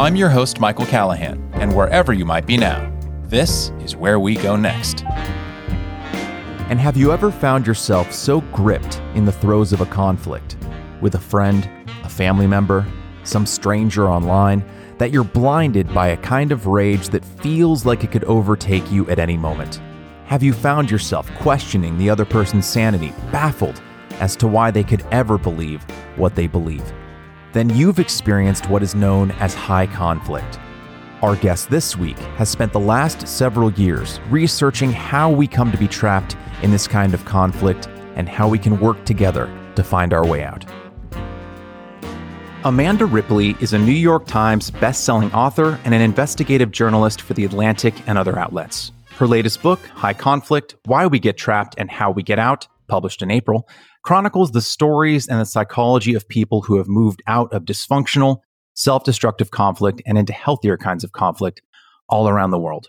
I'm your host, Michael Callahan, and wherever you might be now, this is where we go next. And have you ever found yourself so gripped in the throes of a conflict with a friend, a family member, some stranger online, that you're blinded by a kind of rage that feels like it could overtake you at any moment? Have you found yourself questioning the other person's sanity, baffled as to why they could ever believe what they believe? Then you've experienced what is known as high conflict. Our guest this week has spent the last several years researching how we come to be trapped in this kind of conflict and how we can work together to find our way out. Amanda Ripley is a New York Times best-selling author and an investigative journalist for The Atlantic and other outlets. Her latest book, High Conflict: Why We Get Trapped and How We Get Out, published in April, chronicles the stories and the psychology of people who have moved out of dysfunctional, self-destructive conflict and into healthier kinds of conflict all around the world.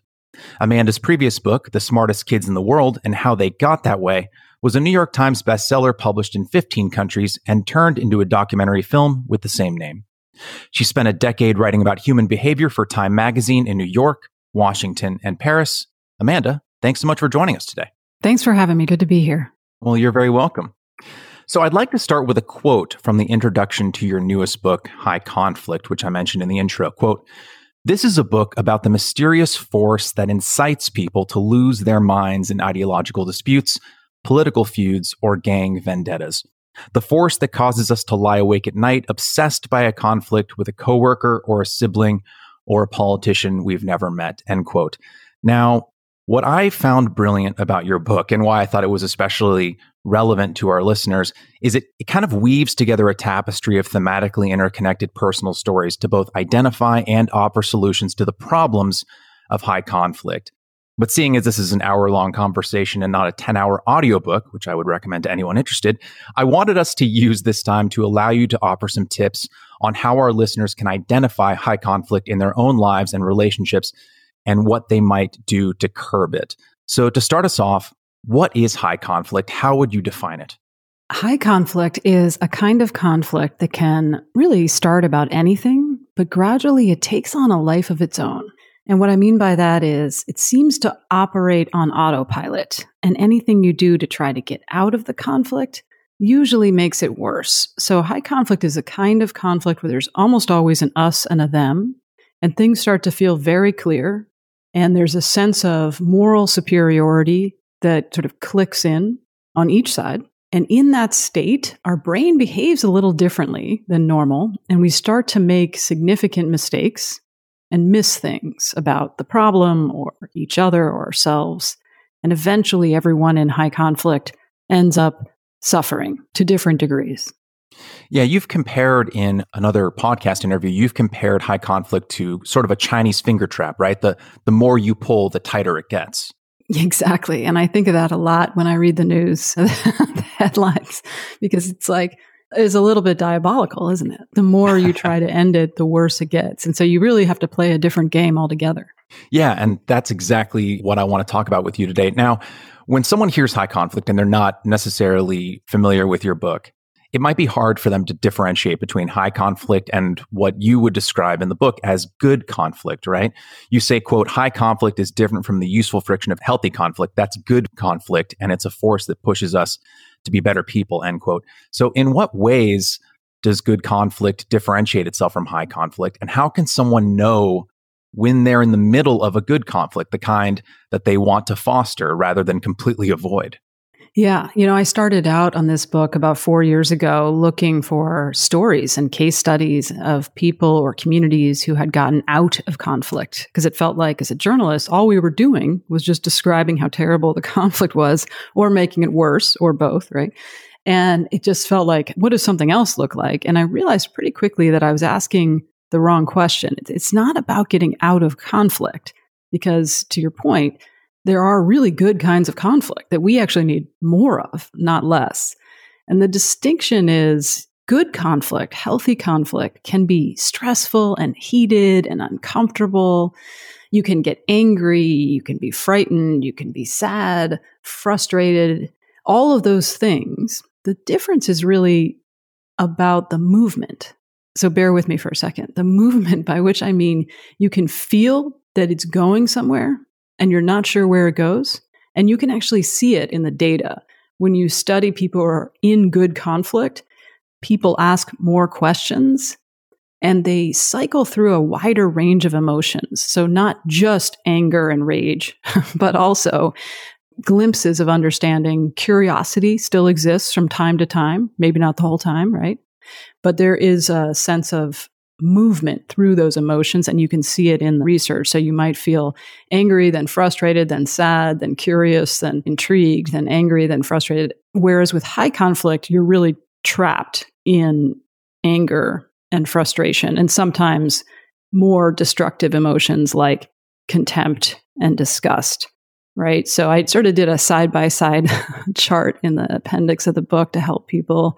Amanda's previous book, The Smartest Kids in the World and How They Got That Way, was a New York Times bestseller published in 15 countries and turned into a documentary film with the same name. She spent a decade writing about human behavior for Time magazine in New York, Washington, and Paris. Amanda, thanks so much for joining us today. Thanks for having me. Good to be here. Well, you're very welcome. So I'd like to start with a quote from the introduction to your newest book, High Conflict, which I mentioned in the intro. Quote, "This is a book about the mysterious force that incites people to lose their minds in ideological disputes, political feuds, or gang vendettas. The force that causes us to lie awake at night, obsessed by a conflict with a coworker or a sibling or a politician we've never met," end quote. Now, what I found brilliant about your book and why I thought it was especially relevant to our listeners is it kind of weaves together a tapestry of thematically interconnected personal stories to both identify and offer solutions to the problems of high conflict. But seeing as this is an hour-long conversation and not a 10-hour audiobook, which I would recommend to anyone interested, I wanted us to use this time to allow you to offer some tips on how our listeners can identify high conflict in their own lives and relationships and what they might do to curb it. So to start us off, what is high conflict? How would you define it? High conflict is a kind of conflict that can really start about anything, but gradually it takes on a life of its own. And what I mean by that is it seems to operate on autopilot, and anything you do to try to get out of the conflict usually makes it worse. So high conflict is a kind of conflict where there's almost always an us and a them, and things start to feel very clear, and there's a sense of moral superiority that sort of clicks in on each side. And in that state, our brain behaves a little differently than normal, and we start to make significant mistakes and miss things about the problem or each other or ourselves. And eventually everyone in high conflict ends up suffering to different degrees. Yeah, you've compared in another podcast interview, you've compared high conflict to sort of a Chinese finger trap, right? The more you pull, the tighter it gets. Exactly. And I think of that a lot when I read the news, the headlines, because it's like, is a little bit diabolical, isn't it? The more you try to end it, the worse it gets. And so you really have to play a different game altogether. Yeah, and that's exactly what I want to talk about with you today. Now, when someone hears high conflict and they're not necessarily familiar with your book, it might be hard for them to differentiate between high conflict and what you would describe in the book as good conflict, right? You say, quote, "High conflict is different from the useful friction of healthy conflict. That's good conflict, and it's a force that pushes us to be better people," end quote. So in what ways does good conflict differentiate itself from high conflict? And how can someone know when they're in the middle of a good conflict, the kind that they want to foster rather than completely avoid? Yeah. You know, I started out on this book about 4 years ago looking for stories and case studies of people or communities who had gotten out of conflict, because it felt like as a journalist, all we were doing was just describing how terrible the conflict was or making it worse or both, right? And it just felt like, what does something else look like? And I realized pretty quickly that I was asking the wrong question. It's not about getting out of conflict because, to your point, there are really good kinds of conflict that we actually need more of, not less. And the distinction is good conflict, healthy conflict, can be stressful and heated and uncomfortable. You can get angry, you can be frightened, you can be sad, frustrated, all of those things. The difference is really about the movement So bear with me for a second. The movement, by which I mean you can feel that it's going somewhere and you're not sure where it goes, and you can actually see it in the data. When you study people who are in good conflict, people ask more questions and they cycle through a wider range of emotions. So not just anger and rage, but also glimpses of understanding. Curiosity still exists from time to time, maybe not the whole time, right? But there is a sense of movement through those emotions, and you can see it in the research. So you might feel angry, then frustrated, then sad, then curious, then intrigued, then angry, then frustrated. Whereas with high conflict, you're really trapped in anger and frustration, and sometimes more destructive emotions like contempt and disgust, right? So I sort of did a side-by-side chart in the appendix of the book to help people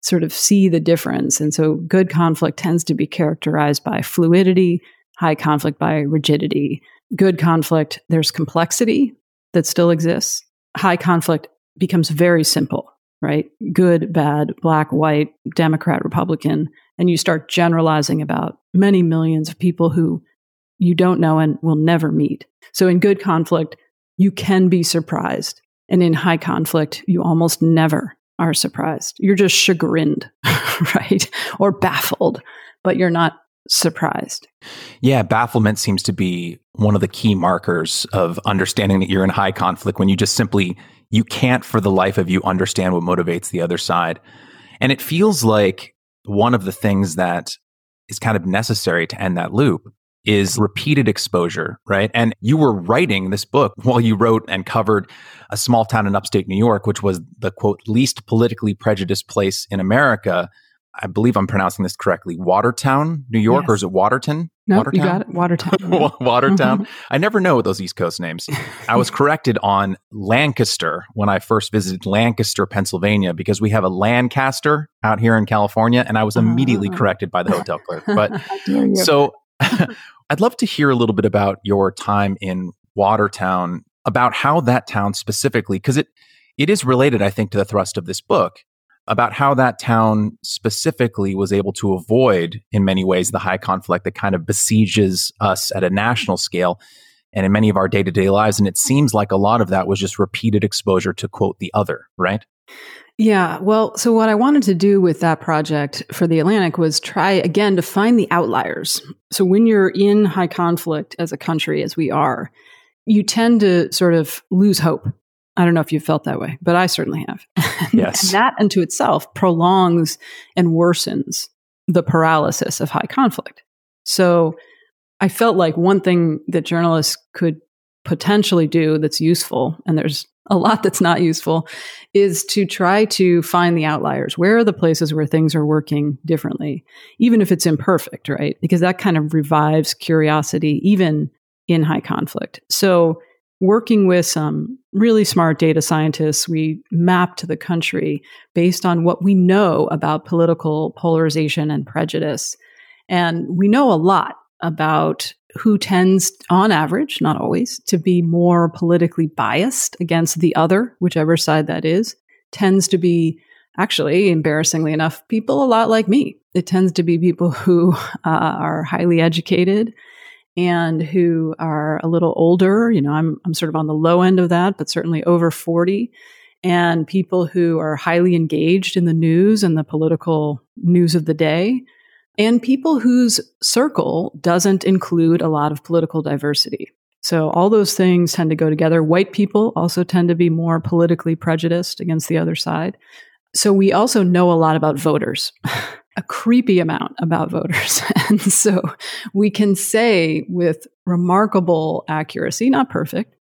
sort of see the difference. And so good conflict tends to be characterized by fluidity, high conflict by rigidity. Good conflict, there's complexity that still exists. High conflict becomes very simple, right? Good, bad, black, white, Democrat, Republican. And you start generalizing about many millions of people who you don't know and will never meet. So in good conflict, you can be surprised. And in high conflict, you almost never are surprised. You're just chagrined, right? Or baffled, but you're not surprised. Yeah, bafflement seems to be one of the key markers of understanding that you're in high conflict, when you just simply, you can't for the life of you understand what motivates the other side. And it feels like one of the things that is kind of necessary to end that loop is repeated exposure, right? And you were writing this book while you wrote and covered a small town in upstate New York, which was the, quote, least politically prejudiced place in America. I believe I'm pronouncing this correctly. Watertown, New York, yes. Or is it Waterton? No, Watertown? You got it. Watertown. Yeah. Watertown. Mm-hmm. I never know with those East Coast names. I was corrected on Lancaster when I first visited Lancaster, Pennsylvania, because we have a Lancaster out here in California, and I was immediately corrected by the hotel clerk. But so I'd love to hear a little bit about your time in Watertown, about how that town specifically, because it is related, I think, to the thrust of this book, about how that town specifically was able to avoid, in many ways, the high conflict that kind of besieges us at a national scale and in many of our day-to-day lives. And it seems like a lot of that was just repeated exposure to, quote, the other, right? Yeah. Well, so what I wanted to do with that project for The Atlantic was try again to find the outliers. So when you're in high conflict as a country, as we are, you tend to sort of lose hope. I don't know if you've felt that way, but I certainly have. Yes. And that unto itself prolongs and worsens the paralysis of high conflict. So I felt like one thing that journalists could potentially do that's useful, and there's a lot that's not useful, is to try to find the outliers. Where are the places where things are working differently, even if it's imperfect, right? Because that kind of revives curiosity, even in high conflict. So working with some really smart data scientists, we mapped the country based on what we know about political polarization and prejudice. And we know a lot about who tends, on average, not always, to be more politically biased against the other, whichever side that is, tends to be, actually, embarrassingly enough, people a lot like me. It tends to be people who are highly educated and who are a little older. You know, I'm sort of on the low end of that, but certainly over 40. And people who are highly engaged in the news and the political news of the day. And people whose circle doesn't include a lot of political diversity. So all those things tend to go together. White people also tend to be more politically prejudiced against the other side. So we also know a lot about voters, a creepy amount about voters. And so we can say with remarkable accuracy, not perfect,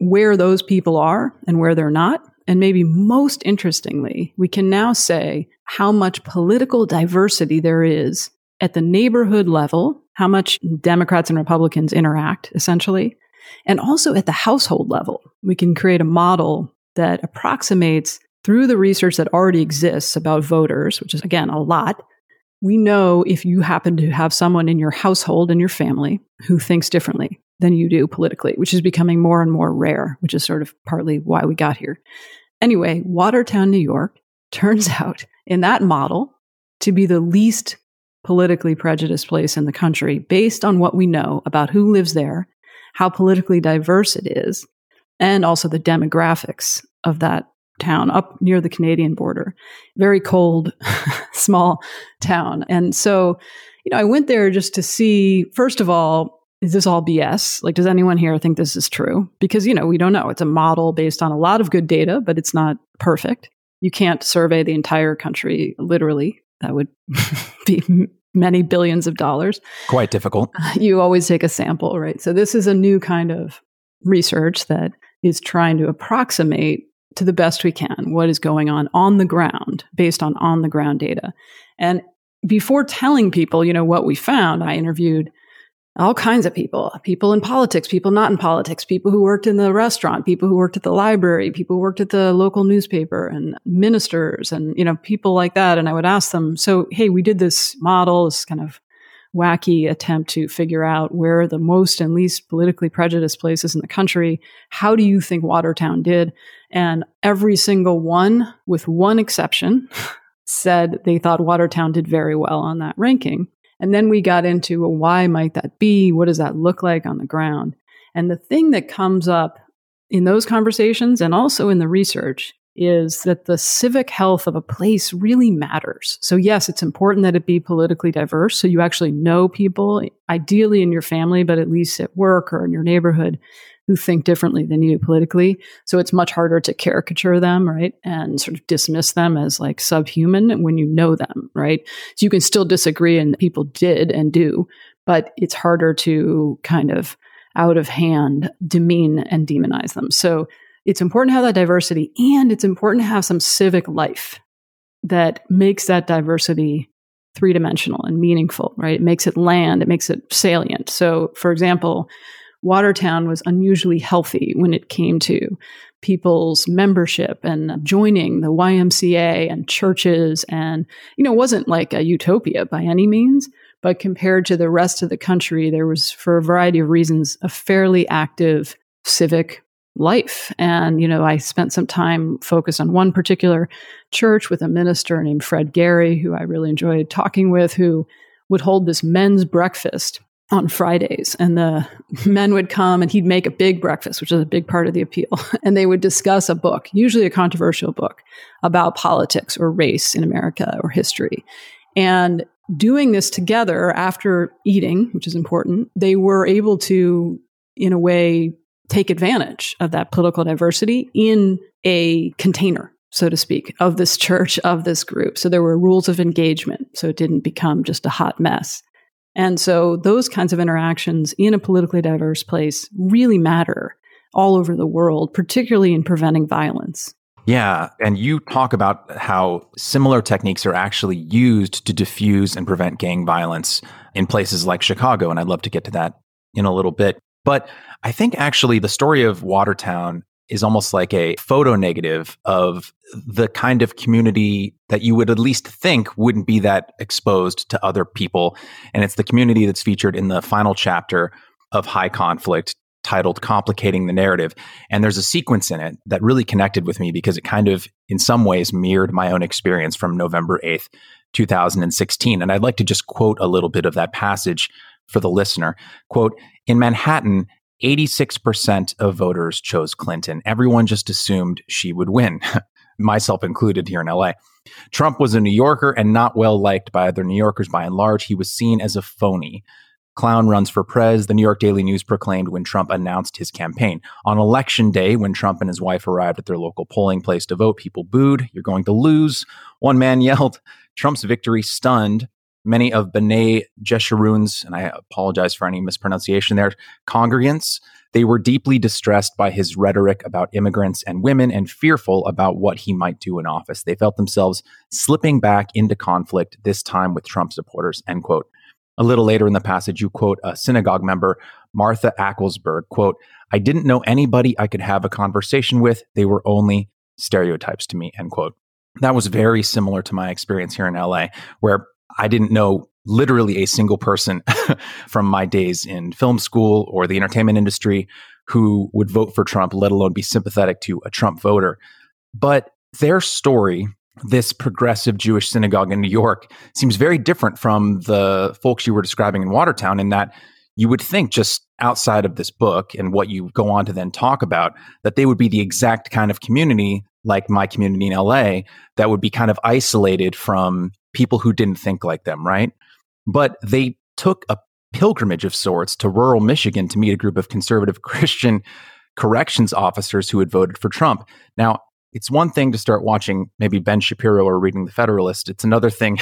where those people are and where they're not. And maybe most interestingly, we can now say how much political diversity there is at the neighborhood level, how much Democrats and Republicans interact, essentially, and also at the household level. We can create a model that approximates, through the research that already exists about voters, which is, again, a lot. We know if you happen to have someone in your household and your family who thinks differently than you do politically, which is becoming more and more rare, which is sort of partly why we got here. Anyway, Watertown, New York, turns out in that model to be the least politically prejudiced place in the country based on what we know about who lives there, how politically diverse it is, and also the demographics of that town up near the Canadian border. Very cold, small town. And so, you know, I went there just to see, first of all, is this all BS? Like, does anyone here think this is true? Because, you know, we don't know. It's a model based on a lot of good data, but it's not perfect. You can't survey the entire country, literally. That would be many billions of dollars. Quite difficult. You always take a sample, right? So this is a new kind of research that is trying to approximate to the best we can what is going on the ground based on the ground data. And before telling people, you know, what we found, I interviewed all kinds of people in politics, people not in politics, people who worked in the restaurant, people who worked at the library, people who worked at the local newspaper, and ministers and, you know, people like that. And I would ask them, so, hey, we did this model, this kind of wacky attempt to figure out where the most and least politically prejudiced places in the country, how do you think Watertown did? And every single one, with one exception, said they thought Watertown did very well on that ranking. And then we got into, well, why might that be? What does that look like on the ground? And the thing that comes up in those conversations and also in the research is that the civic health of a place really matters. So yes, it's important that it be politically diverse, so you actually know people, ideally in your family, but at least at work or in your neighborhood, who think differently than you politically. So it's much harder to caricature them, right? And sort of dismiss them as like subhuman when you know them, right? So you can still disagree, and people did and do, but it's harder to kind of out of hand demean and demonize them. So it's important to have that diversity, and it's important to have some civic life that makes that diversity three-dimensional and meaningful, right? It makes it land, it makes it salient. So for example, Watertown was unusually healthy when it came to people's membership and joining the YMCA and churches. And, you know, it wasn't like a utopia by any means, but compared to the rest of the country, there was, for a variety of reasons, a fairly active civic life. And, you know, I spent some time focused on one particular church with a minister named Fred Gary, who I really enjoyed talking with, who would hold this men's breakfast on Fridays, and the men would come and he'd make a big breakfast, which is a big part of the appeal. And they would discuss a book, usually a controversial book, about politics or race in America or history. And doing this together after eating, which is important, they were able to, in a way, take advantage of that political diversity in a container, so to speak, of this church, of this group. So there were rules of engagement, so it didn't become just a hot mess. And so those kinds of interactions in a politically diverse place really matter all over the world, particularly in preventing violence. Yeah. And you talk about how similar techniques are actually used to diffuse and prevent gang violence in places like Chicago. And I'd love to get to that in a little bit. But I think actually the story of Watertown is almost like a photo negative of the kind of community that you would at least think wouldn't be that exposed to other people. And it's the community that's featured in the final chapter of High Conflict, titled Complicating the Narrative. And there's a sequence in it that really connected with me because it kind of, in some ways, mirrored my own experience from November 8th, 2016. And I'd like to just quote a little bit of that passage for the listener. Quote, "In Manhattan, 86% of voters chose Clinton. Everyone just assumed she would win," myself included here in LA. "Trump was a New Yorker and not well liked by other New Yorkers by and large. He was seen as a phony. Clown runs for prez," the New York Daily News proclaimed when Trump announced his campaign. On election day, when Trump and his wife arrived at their local polling place to vote, people booed. "You're going to lose," one man yelled. Trump's victory stunned many of B'nai Jeshurun's, and I apologize for any mispronunciation there, congregants. They were deeply distressed by his rhetoric about immigrants and women and fearful about what he might do in office. They felt themselves slipping back into conflict, this time with Trump supporters, end quote. A little later in the passage, you quote a synagogue member, Martha Acklesberg, quote, "I didn't know anybody I could have a conversation with. They were only stereotypes to me," end quote. That was very similar to my experience here in LA, where I didn't know literally a single person from my days in film school or the entertainment industry who would vote for Trump, let alone be sympathetic to a Trump voter. But their story this progressive Jewish synagogue in New York seems very different from the folks you were describing in Watertown, in that you would think, just outside of this book and what you go on to then talk about, that they would be the exact kind of community, like my community in LA, that would be kind of isolated from people who didn't think like them, right? But they took a pilgrimage of sorts to rural Michigan to meet a group of conservative Christian corrections officers who had voted for Trump. Now, it's one thing to start watching maybe Ben Shapiro or reading The Federalist. It's another thing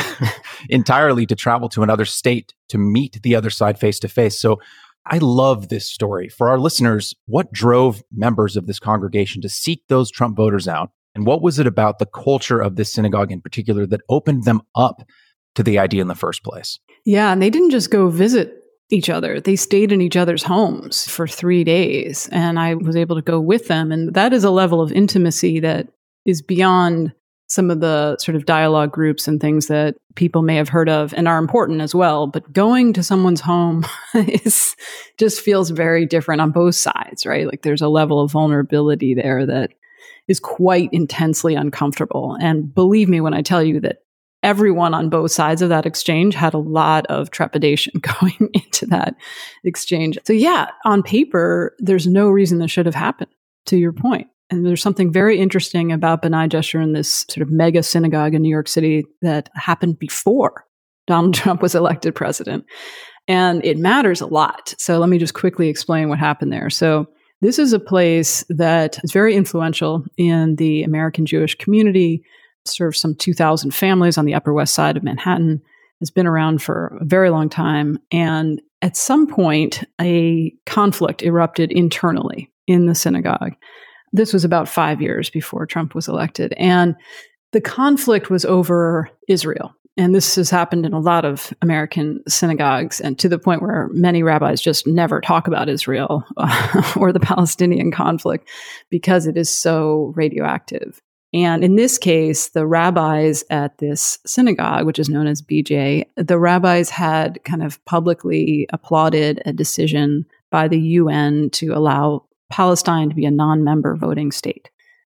entirely to travel to another state to meet the other side face to face. So I love this story. For our listeners, what drove members of this congregation to seek those Trump voters out? And what was it about the culture of this synagogue in particular that opened them up to the idea in the first place? Yeah, and they didn't just go visit each other. They stayed in each other's homes for 3 days, and I was able to go with them. And that is a level of intimacy that is beyond some of the sort of dialogue groups and things that people may have heard of and are important as well. But going to someone's home is just feels very different on both sides, right? Like there's a level of vulnerability there that is quite intensely uncomfortable. And believe me when I tell you that everyone on both sides of that exchange had a lot of trepidation going into that exchange. So yeah, on paper, there's no reason this should have happened, to your point. And there's something very interesting about B'nai Jesher in this sort of mega synagogue in New York City that happened before Donald Trump was elected president. And it matters a lot. So let me just quickly explain what happened there. So this is a place that is very influential in the American Jewish community, serves some 2,000 families on the Upper West Side of Manhattan, has been around for a very long time. And at some point, a conflict erupted internally in the synagogue. This was about 5 years before Trump was elected. And the conflict was over Israel. And this has happened in a lot of American synagogues, and to the point where many rabbis just never talk about Israel or the Palestinian conflict because it is so radioactive. And in this case, the rabbis at this synagogue, which is known as BJ, the rabbis had kind of publicly applauded a decision by the UN to allow Palestine to be a non-member voting state.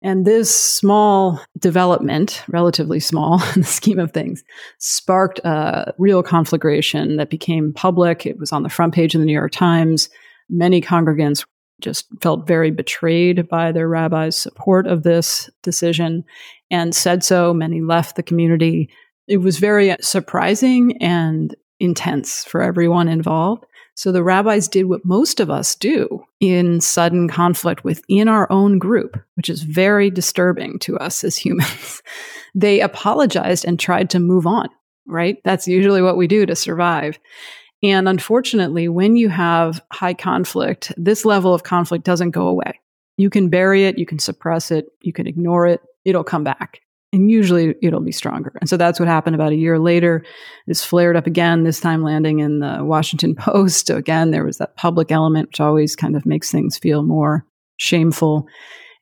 And this small development, relatively small in the scheme of things, sparked a real conflagration that became public. It was on the front page of the New York Times. Many congregants just felt very betrayed by their rabbi's support of this decision and said so. Many left the community. It was very surprising and intense for everyone involved. So the rabbis did what most of us do in sudden conflict within our own group, which is very disturbing to us as humans. They apologized and tried to move on, right? That's usually what we do to survive. And unfortunately, when you have high conflict, this level of conflict doesn't go away. You can bury it, you can suppress it, you can ignore it, it'll come back. And usually it'll be stronger. And so that's what happened about a year later. This flared up again, this time landing in the Washington Post. Again, there was that public element, which always kind of makes things feel more shameful.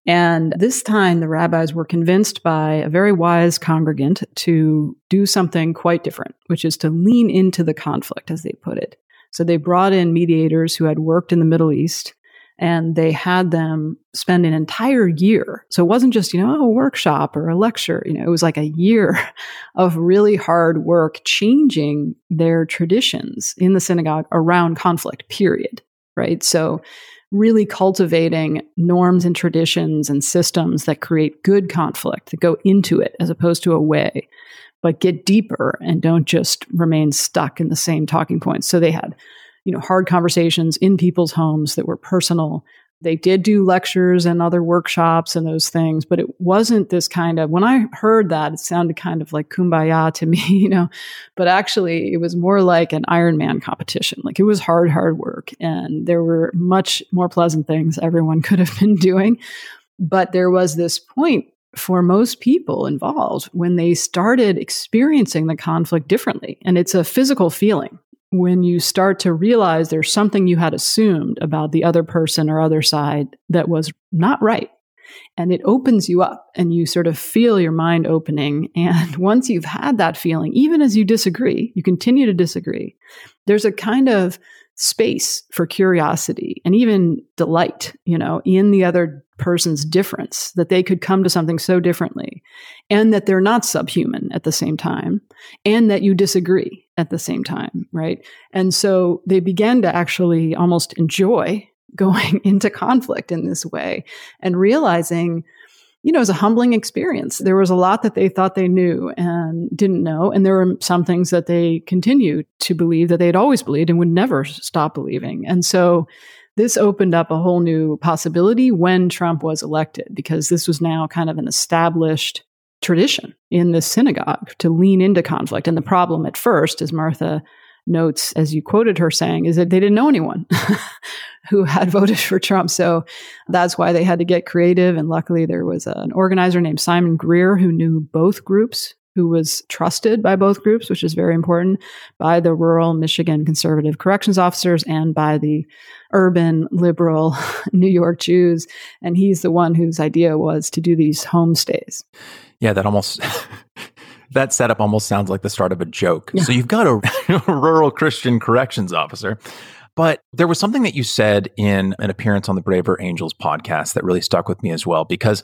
And this time the rabbis were convinced by a very wise congregant to do something quite different, which is to lean into the conflict, as they put it. So they brought in mediators who had worked in the Middle East, and they had them spend an entire year. So it wasn't just, a workshop or a lecture. It was like a year of really hard work changing their traditions in the synagogue around conflict, period, right? So really cultivating norms and traditions and systems that create good conflict, that go into it as opposed to away, but get deeper and don't just remain stuck in the same talking points. So they had, hard conversations in people's homes that were personal. They did do lectures and other workshops and those things, but it wasn't this kind of, when I heard that, it sounded kind of like kumbaya to me, but actually it was more like an Ironman competition. Like it was hard work, and there were much more pleasant things everyone could have been doing. But there was this point for most people involved when they started experiencing the conflict differently. And it's a physical feeling. When you start to realize there's something you had assumed about the other person or other side that was not right. And it opens you up and you sort of feel your mind opening. And once you've had that feeling, even as you disagree, you continue to disagree, there's a kind of space for curiosity and even delight, in the other person's difference, that they could come to something so differently, and that they're not subhuman at the same time, and that you disagree at the same time, right? And so they began to actually almost enjoy going into conflict in this way and realizing, it was a humbling experience. There was a lot that they thought they knew and didn't know. And there were some things that they continued to believe that they'd always believed and would never stop believing. And so this opened up a whole new possibility when Trump was elected, because this was now kind of an established tradition in the synagogue to lean into conflict. And the problem at first, as Martha notes, as you quoted her saying, is that they didn't know anyone who had voted for Trump. So that's why they had to get creative. And luckily, there was an organizer named Simon Greer who knew both groups, who was trusted by both groups, which is very important, by the rural Michigan conservative corrections officers and by the urban liberal New York Jews. And he's the one whose idea was to do these homestays. Yeah, that almost... That setup almost sounds like the start of a joke. Yeah. So you've got a rural Christian corrections officer. But there was something that you said in an appearance on the Braver Angels podcast that really stuck with me as well, because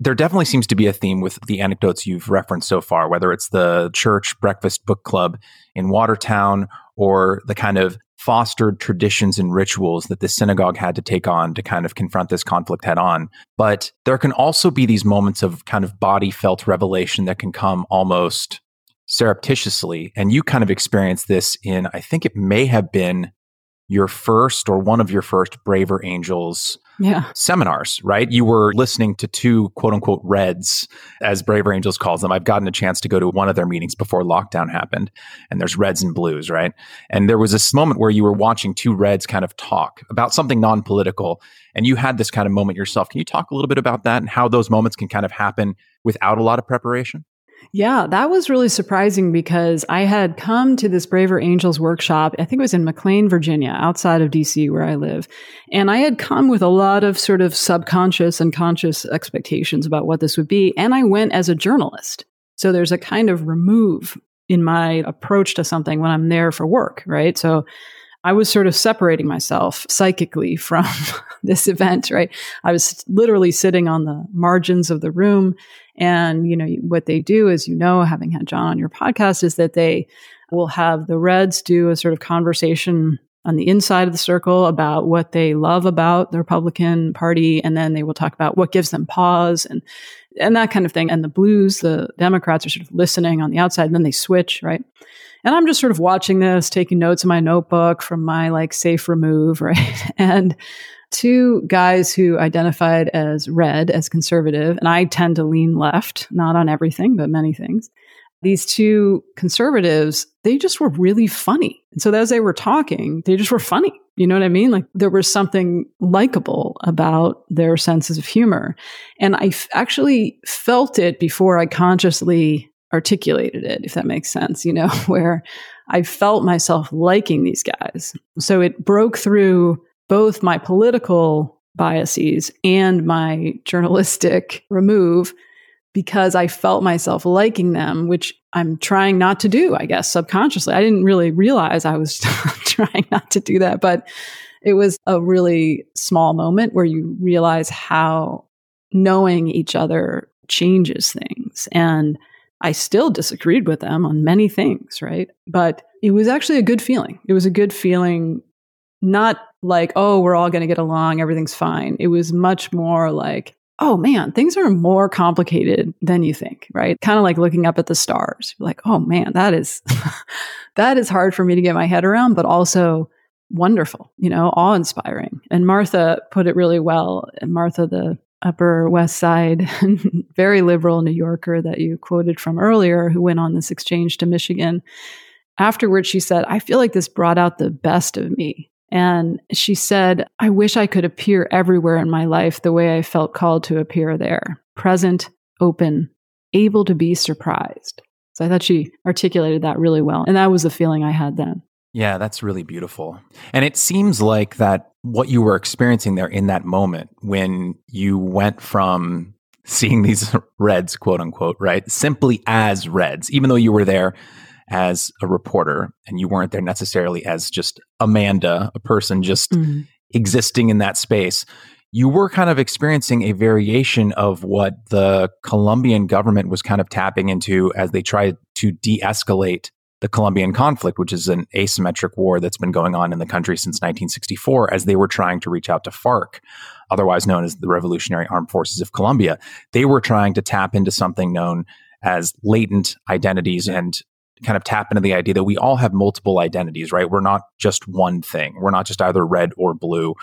there definitely seems to be a theme with the anecdotes you've referenced so far, whether it's the church breakfast book club in Watertown or the kind of fostered traditions and rituals that the synagogue had to take on to kind of confront this conflict head on. But there can also be these moments of kind of body felt revelation that can come almost surreptitiously. And you kind of experienced this in, I think it may have been your first or one of your first Braver Angels seminars, right? You were listening to two quote unquote Reds, as Braver Angels calls them. I've gotten a chance to go to one of their meetings before lockdown happened, and there's Reds and Blues, right? And there was this moment where you were watching two Reds kind of talk about something non-political, and you had this kind of moment yourself. Can you talk a little bit about that and how those moments can kind of happen without a lot of preparation? Yeah, that was really surprising, because I had come to this Braver Angels workshop, I think it was in McLean, Virginia, outside of DC where I live. And I had come with a lot of sort of subconscious and conscious expectations about what this would be. And I went as a journalist. So there's a kind of remove in my approach to something when I'm there for work, right? So I was sort of separating myself psychically from this event, right? I was literally sitting on the margins of the room. And, what they do is, having had John on your podcast, is that they will have the Reds do a sort of conversation on the inside of the circle about what they love about the Republican Party. And then they will talk about what gives them pause and that kind of thing. And the Blues, the Democrats, are sort of listening on the outside, and then they switch, right? And I'm just sort of watching this, taking notes in my notebook from my safe remove, right? And two guys who identified as Red, as conservative, and I tend to lean left, not on everything, but many things. These two conservatives, they just were really funny. And so as they were talking, they just were funny. You know what I mean? There was something likable about their senses of humor. And I actually felt it before I consciously articulated it, if that makes sense, where I felt myself liking these guys. So it broke through both my political biases and my journalistic remove, because I felt myself liking them, which I'm trying not to do, I guess, subconsciously. I didn't really realize I was trying not to do that, but it was a really small moment where you realize how knowing each other changes things. And I still disagreed with them on many things, right? But it was actually a good feeling. It was a good feeling, not like, oh, we're all going to get along, everything's fine. It was much more like, oh man, things are more complicated than you think, right? Kind of like looking up at the stars. You're like, oh man, that is that is hard for me to get my head around, but also wonderful, awe-inspiring. And Martha put it really well. And Martha, the Upper West Side, very liberal New Yorker that you quoted from earlier, who went on this exchange to Michigan. Afterwards, she said, I feel like this brought out the best of me. And she said, I wish I could appear everywhere in my life the way I felt called to appear there. Present, open, able to be surprised. So I thought she articulated that really well. And that was the feeling I had then. Yeah, that's really beautiful. And it seems like that what you were experiencing there in that moment, when you went from seeing these Reds, quote unquote, right, simply as Reds, even though you were there as a reporter, and you weren't there necessarily as just Amanda, a person just existing in that space, you were kind of experiencing a variation of what the Colombian government was kind of tapping into as they tried to de-escalate the Colombian conflict, which is an asymmetric war that's been going on in the country since 1964, as they were trying to reach out to FARC, otherwise known as the Revolutionary Armed Forces of Colombia. They were trying to tap into something known as latent identities and kind of tap into the idea that we all have multiple identities, right? We're not just one thing. We're not just either red or blue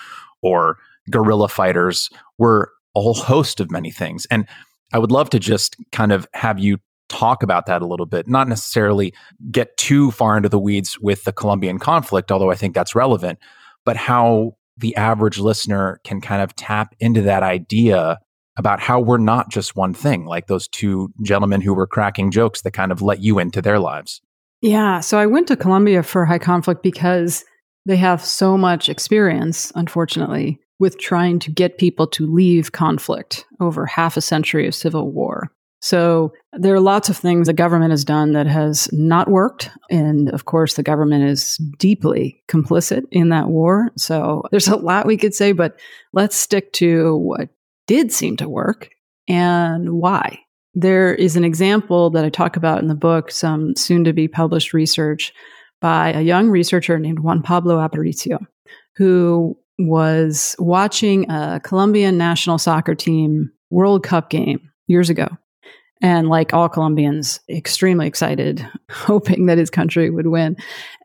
or guerrilla fighters. We're a whole host of many things. And I would love to just kind of have you talk about that a little bit, not necessarily get too far into the weeds with the Colombian conflict, although I think that's relevant, but how the average listener can kind of tap into that idea about how we're not just one thing, like those two gentlemen who were cracking jokes that kind of let you into their lives. Yeah. So I went to Colombia for High Conflict because they have so much experience, unfortunately, with trying to get people to leave conflict over half a century of civil war. So there are lots of things the government has done that has not worked. And of course, the government is deeply complicit in that war. So there's a lot we could say, but let's stick to what did seem to work and why. There is an example that I talk about in the book, some soon-to-be published research by a young researcher named Juan Pablo Aparicio, who was watching a Colombian national soccer team World Cup game years ago. And like all Colombians, extremely excited, hoping that his country would win.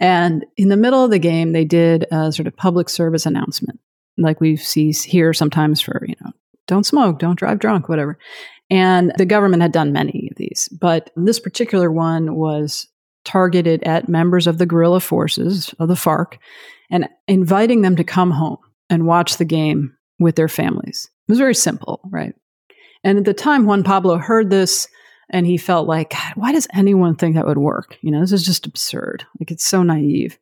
And in the middle of the game, they did a sort of public service announcement, like we see here sometimes for, you know, don't smoke, don't drive drunk, whatever. And the government had done many of these, but this particular one was targeted at members of the guerrilla forces of the FARC and inviting them to come home and watch the game with their families. It was very simple, right? And at the time, Juan Pablo heard this and he felt like, God, why does anyone think that would work? You know, this is just absurd. Like, it's so naive.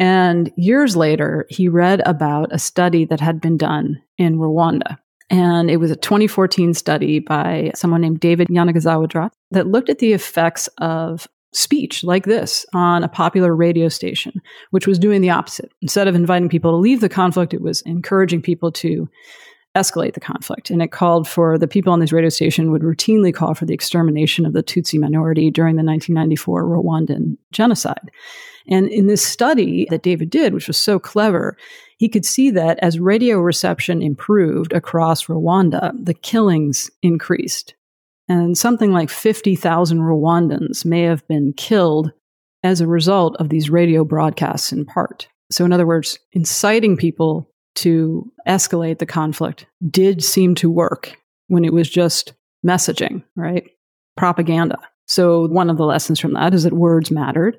And years later, he read about a study that had been done in Rwanda. And it was a 2014 study by someone named David Yanagizawa-Drott that looked at the effects of speech like this on a popular radio station, which was doing the opposite. Instead of inviting people to leave the conflict, it was encouraging people to escalate the conflict. And it called for the people on this radio station would routinely call for the extermination of the Tutsi minority during the 1994 Rwandan genocide. And in this study that David did, which was so clever, he could see that as radio reception improved across Rwanda, the killings increased. And something like 50,000 Rwandans may have been killed as a result of these radio broadcasts in part. So in other words, inciting people to escalate the conflict did seem to work when it was just messaging, right? Propaganda. So one of the lessons from that is that words mattered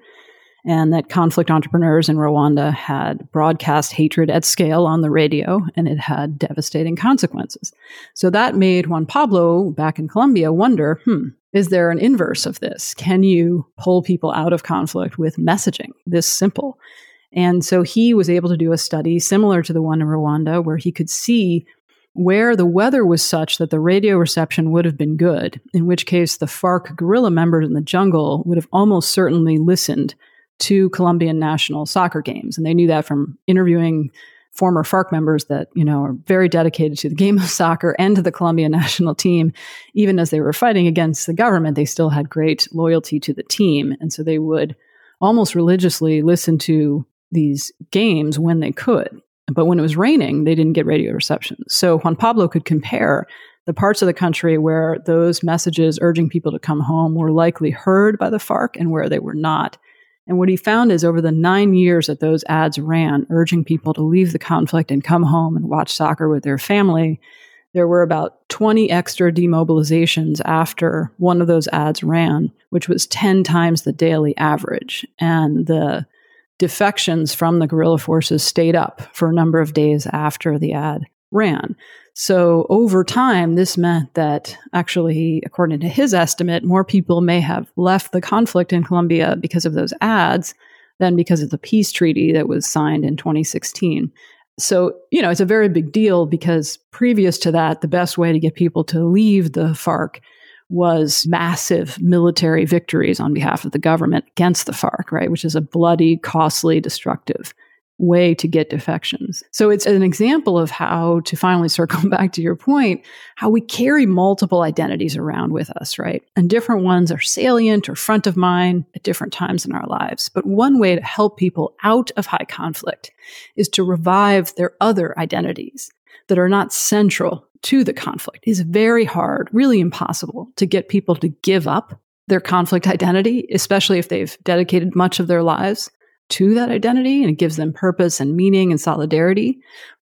and that conflict entrepreneurs in Rwanda had broadcast hatred at scale on the radio and it had devastating consequences. So that made Juan Pablo back in Colombia wonder, is there an inverse of this? Can you pull people out of conflict with messaging this simple? And so he was able to do a study similar to the one in Rwanda where he could see where the weather was such that the radio reception would have been good, in which case the FARC guerrilla members in the jungle would have almost certainly listened to Colombian national soccer games. And they knew that from interviewing former FARC members that, you know, are very dedicated to the game of soccer and to the Colombian national team. Even as they were fighting against the government, they still had great loyalty to the team. And so they would almost religiously listen to these games when they could. But when it was raining, they didn't get radio reception. So Juan Pablo could compare the parts of the country where those messages urging people to come home were likely heard by the FARC and where they were not. And what he found is over the 9 years that those ads ran, urging people to leave the conflict and come home and watch soccer with their family, there were about 20 extra demobilizations after one of those ads ran, which was 10 times the daily average. And the defections from the guerrilla forces stayed up for a number of days after the ad ran. So over time, this meant that actually, according to his estimate, more people may have left the conflict in Colombia because of those ads than because of the peace treaty that was signed in 2016. So, you know, it's a very big deal because previous to that, the best way to get people to leave the FARC was massive military victories on behalf of the government against the FARC, right? Which is a bloody, costly, destructive way to get defections. So it's an example of how, to finally circle back to your point, how we carry multiple identities around with us, right? And different ones are salient or front of mind at different times in our lives. But one way to help people out of high conflict is to revive their other identities that are not central to the conflict. It's very hard, really impossible, to get people to give up their conflict identity, especially if they've dedicated much of their lives to that identity, and it gives them purpose and meaning and solidarity.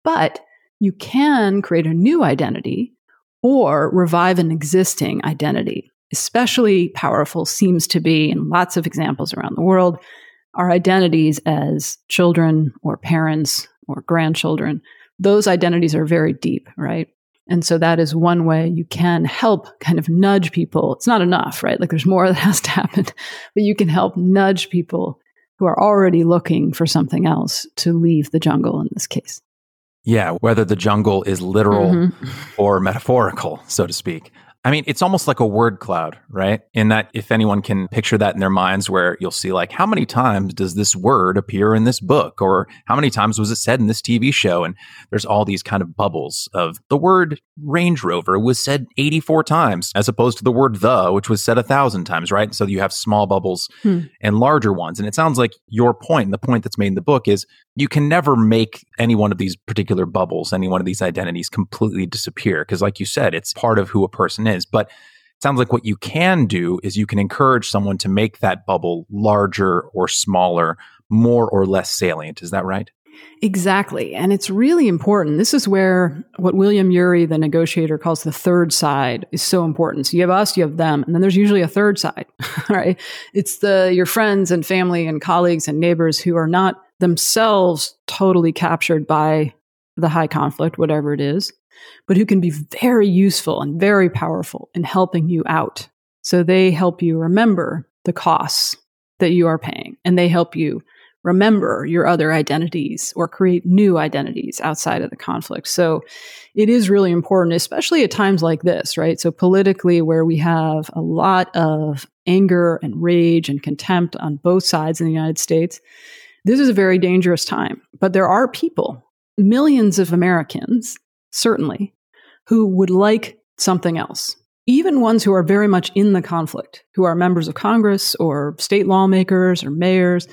But you can create a new identity or revive an existing identity. Especially powerful seems to be, in lots of examples around the world, our identities as children or parents or grandchildren. Those identities are very deep, right? And so that is one way you can help kind of nudge people. It's not enough, right? Like there's more that has to happen, but you can help nudge people who are already looking for something else to leave the jungle in this case. Yeah, whether the jungle is literal or metaphorical, so to speak. I mean, it's almost like a word cloud, right? In that if anyone can picture that in their minds where you'll see like, how many times does this word appear in this book? Or how many times was it said in this TV show? And there's all these kind of bubbles of the word Range Rover was said 84 times as opposed to the word the, which was said 1,000 times, right? So you have small bubbles and larger ones. And it sounds like your point, and the point that's made in the book is you can never make any one of these particular bubbles, any one of these identities completely disappear. Because like you said, it's part of who a person is. But it sounds like what you can do is you can encourage someone to make that bubble larger or smaller, more or less salient. Is that right? Exactly. And it's really important. This is where what William Ury, the negotiator, calls the third side is so important. So you have us, you have them, and then there's usually a third side, right? It's your friends and family and colleagues and neighbors who are not themselves totally captured by the high conflict, whatever it is, but who can be very useful and very powerful in helping you out. So they help you remember the costs that you are paying, and they help you remember your other identities or create new identities outside of the conflict. So it is really important, especially at times like this, right? So politically, where we have a lot of anger and rage and contempt on both sides in the United States, this is a very dangerous time. But there are people, millions of Americans, certainly, who would like something else. Even ones who are very much in the conflict, who are members of Congress or state lawmakers or mayors,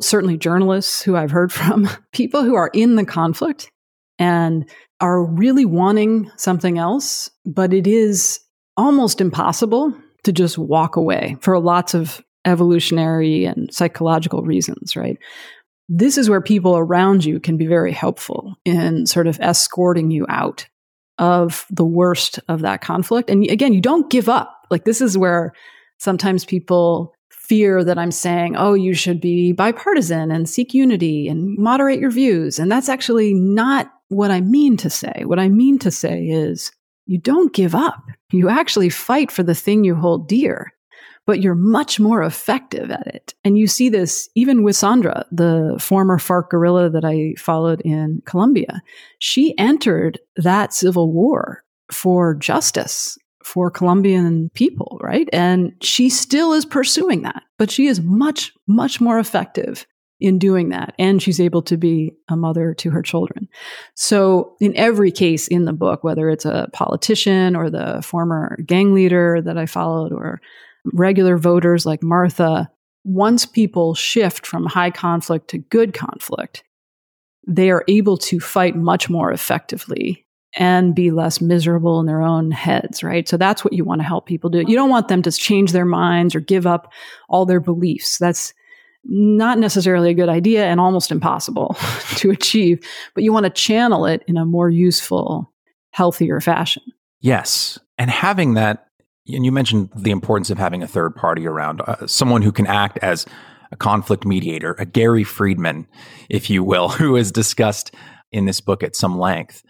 certainly journalists who I've heard from, people who are in the conflict and are really wanting something else, but it is almost impossible to just walk away for lots of evolutionary and psychological reasons, right? This is where people around you can be very helpful in sort of escorting you out of the worst of that conflict. And again, you don't give up. Like this is where sometimes people fear that I'm saying, oh, you should be bipartisan and seek unity and moderate your views. And that's actually not what I mean to say. What I mean to say is you don't give up. You actually fight for the thing you hold dear, but you're much more effective at it. And you see this even with Sandra, the former FARC guerrilla that I followed in Colombia. She entered that civil war for justice for Colombian people, right? And she still is pursuing that, but she is much, much more effective in doing that. And she's able to be a mother to her children. So in every case in the book, whether it's a politician or the former gang leader that I followed or regular voters like Martha, once people shift from high conflict to good conflict, they are able to fight much more effectively and be less miserable in their own heads, right? So that's what you want to help people do. You don't want them to change their minds or give up all their beliefs. That's not necessarily a good idea and almost impossible to achieve, but you want to channel it in a more useful, healthier fashion. Yes. And having that, and you mentioned the importance of having a third party around, someone who can act as a conflict mediator, a Gary Friedman, if you will, who is discussed in this book at some length.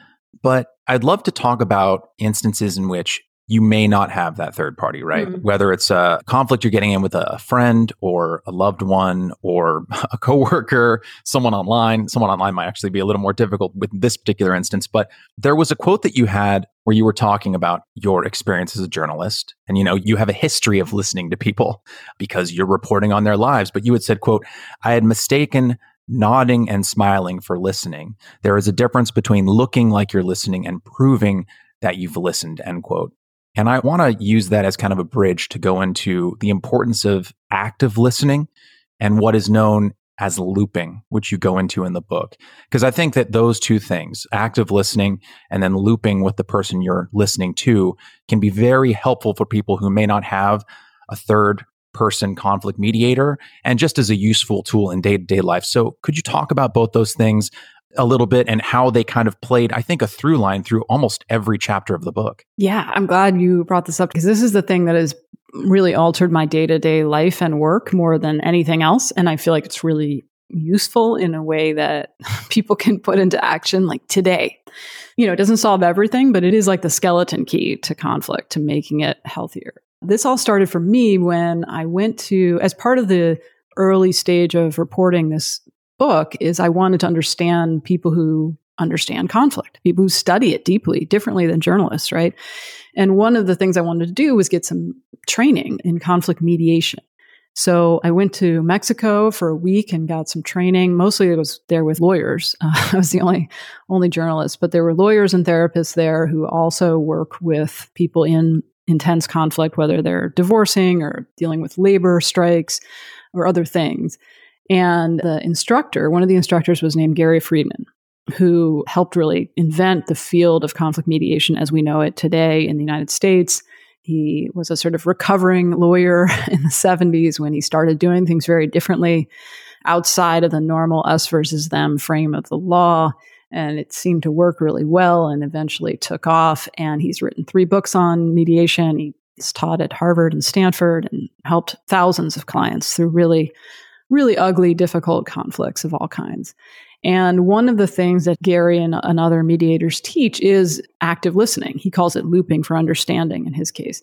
But I'd love to talk about instances in which you may not have that third party, right? Mm-hmm. Whether it's a conflict you're getting in with a friend or a loved one or a coworker, someone online might actually be a little more difficult with this particular instance. But there was a quote that you had where you were talking about your experience as a journalist. And, you know, you have a history of listening to people because you're reporting on their lives. But you had said, quote, "I had mistaken nodding and smiling for listening. There is a difference between looking like you're listening and proving that you've listened," end quote. And I want to use that as kind of a bridge to go into the importance of active listening and what is known as looping, which you go into in the book. Because I think that those two things, active listening and then looping with the person you're listening to, can be very helpful for people who may not have a third person conflict mediator, and just as a useful tool in day-to-day life. So could you talk about both those things a little bit and how they kind of played, I think, a through line through almost every chapter of the book? Yeah, I'm glad you brought this up because this is the thing that has really altered my day-to-day life and work more than anything else. And I feel like it's really useful in a way that people can put into action like today. You know, it doesn't solve everything, but it is like the skeleton key to conflict, to making it healthier. This all started for me when I went to, as part of the early stage of reporting this book, is I wanted to understand people who understand conflict, people who study it deeply, differently than journalists, right? And one of the things I wanted to do was get some training in conflict mediation. So I went to Mexico for a week and got some training. Mostly it was there with lawyers. I was the only journalist, but there were lawyers and therapists there who also work with people in intense conflict, whether they're divorcing or dealing with labor strikes or other things. And the instructor, one of the instructors was named Gary Friedman, who helped really invent the field of conflict mediation as we know it today in the United States. He was a sort of recovering lawyer in the 70s when he started doing things very differently outside of the normal us versus them frame of the law. And it seemed to work really well and eventually took off. And he's written 3 books on mediation. He's taught at Harvard and Stanford and helped thousands of clients through really, really ugly, difficult conflicts of all kinds. And one of the things that Gary and other mediators teach is active listening. He calls it looping for understanding in his case.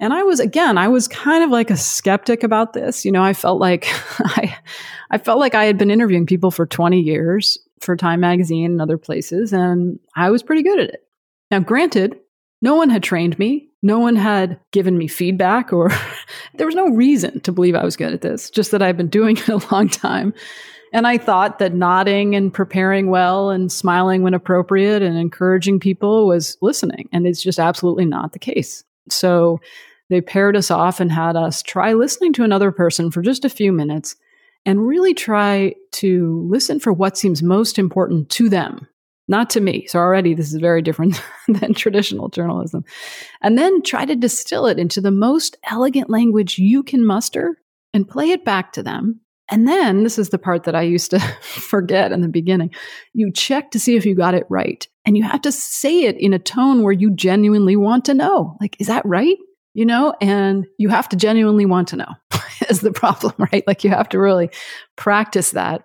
And I was kind of like a skeptic about this. You know, I felt like I felt like I had been interviewing people for 20 years for Time magazine and other places, and I was pretty good at it. Now, granted, no one had trained me. No one had given me feedback, or there was no reason to believe I was good at this, just that I've been doing it a long time. And I thought that nodding and preparing well and smiling when appropriate and encouraging people was listening. And it's just absolutely not the case. So they paired us off and had us try listening to another person for just a few minutes and really try to listen for what seems most important to them, not to me. So already this is very different than traditional journalism. And then try to distill it into the most elegant language you can muster and play it back to them. And then, this is the part that I used to forget in the beginning, you check to see if you got it right. And you have to say it in a tone where you genuinely want to know. Like, is that right? You know, and you have to genuinely want to know is the problem, right? Like, you have to really practice that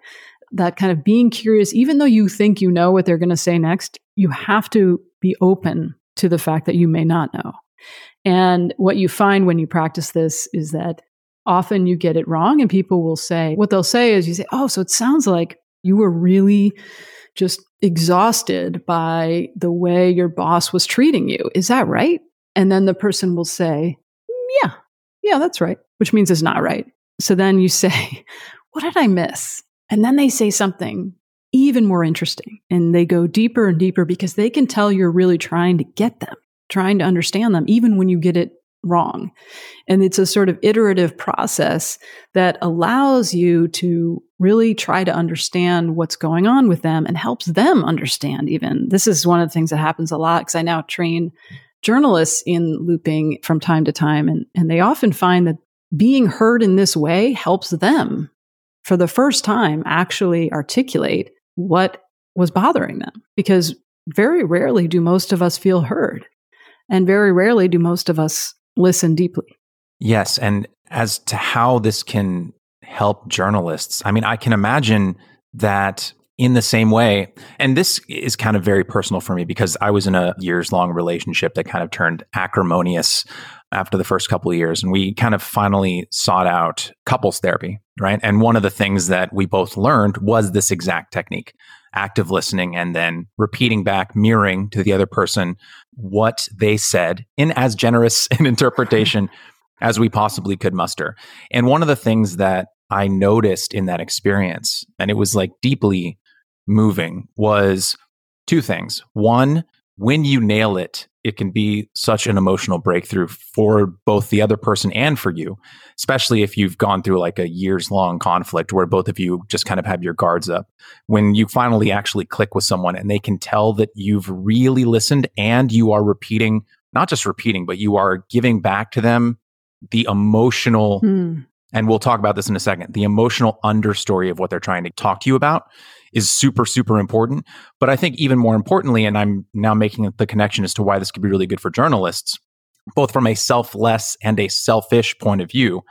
kind of being curious. Even though you think you know what they're going to say next, you have to be open to the fact that you may not know. And what you find when you practice this is that often you get it wrong, and people will say, what they'll say is, you say, oh, so it sounds like you were really just exhausted by the way your boss was treating you. Is that right? And then the person will say, yeah, that's right, which means it's not right. So then you say, what did I miss? And then they say something even more interesting, and they go deeper and deeper because they can tell you're really trying to get them, trying to understand them, even when you get it wrong. And it's a sort of iterative process that allows you to really try to understand what's going on with them and helps them understand even. This is one of the things that happens a lot because I now train journalists in looping from time to time. And they often find that being heard in this way helps them for the first time actually articulate what was bothering them, because very rarely do most of us feel heard. And very rarely do most of us listen deeply. Yes. And as to how this can help journalists, I mean, I can imagine that in the same way. And this is kind of very personal for me because I was in a years-long relationship that kind of turned acrimonious after the first couple of years. And we kind of finally sought out couples therapy, right? And one of the things that we both learned was this exact technique, active listening and then repeating back, mirroring to the other person what they said in as generous an interpretation as we possibly could muster. And one of the things that I noticed in that experience, and it was like deeply moving, was two things. One, when you nail it, it can be such an emotional breakthrough for both the other person and for you, especially if you've gone through like a years-long conflict where both of you just kind of have your guards up. When you finally actually click with someone and they can tell that you've really listened and you are repeating, not just repeating, but you are giving back to them the emotional, and we'll talk about this in a second, the emotional understory of what they're trying to talk to you about is super, super important. But I think even more importantly, and I'm now making the connection as to why this could be really good for journalists, both from a selfless and a selfish point of view,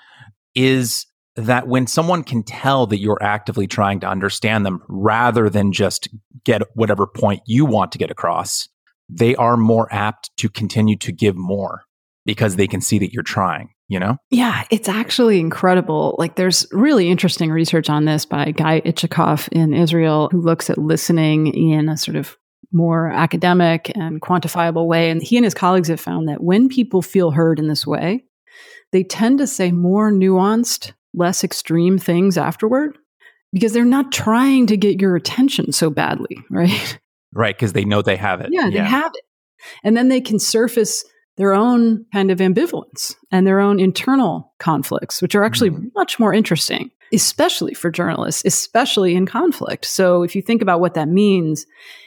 is that when someone can tell that you're actively trying to understand them rather than just get whatever point you want to get across, they are more apt to continue to give more because they can see that you're trying. You know? Yeah, it's actually incredible. Like, there's really interesting research on this by Guy Itchikoff in Israel, who looks at listening in a sort of more academic and quantifiable way. And he and his colleagues have found that when people feel heard in this way, they tend to say more nuanced, less extreme things afterward because they're not trying to get your attention so badly, right? Right, because they know they have it. Yeah, they have it. And then they can surface their own kind of ambivalence and their own internal conflicts, which are actually much more interesting, especially for journalists, especially in conflict. So if you think about what that means,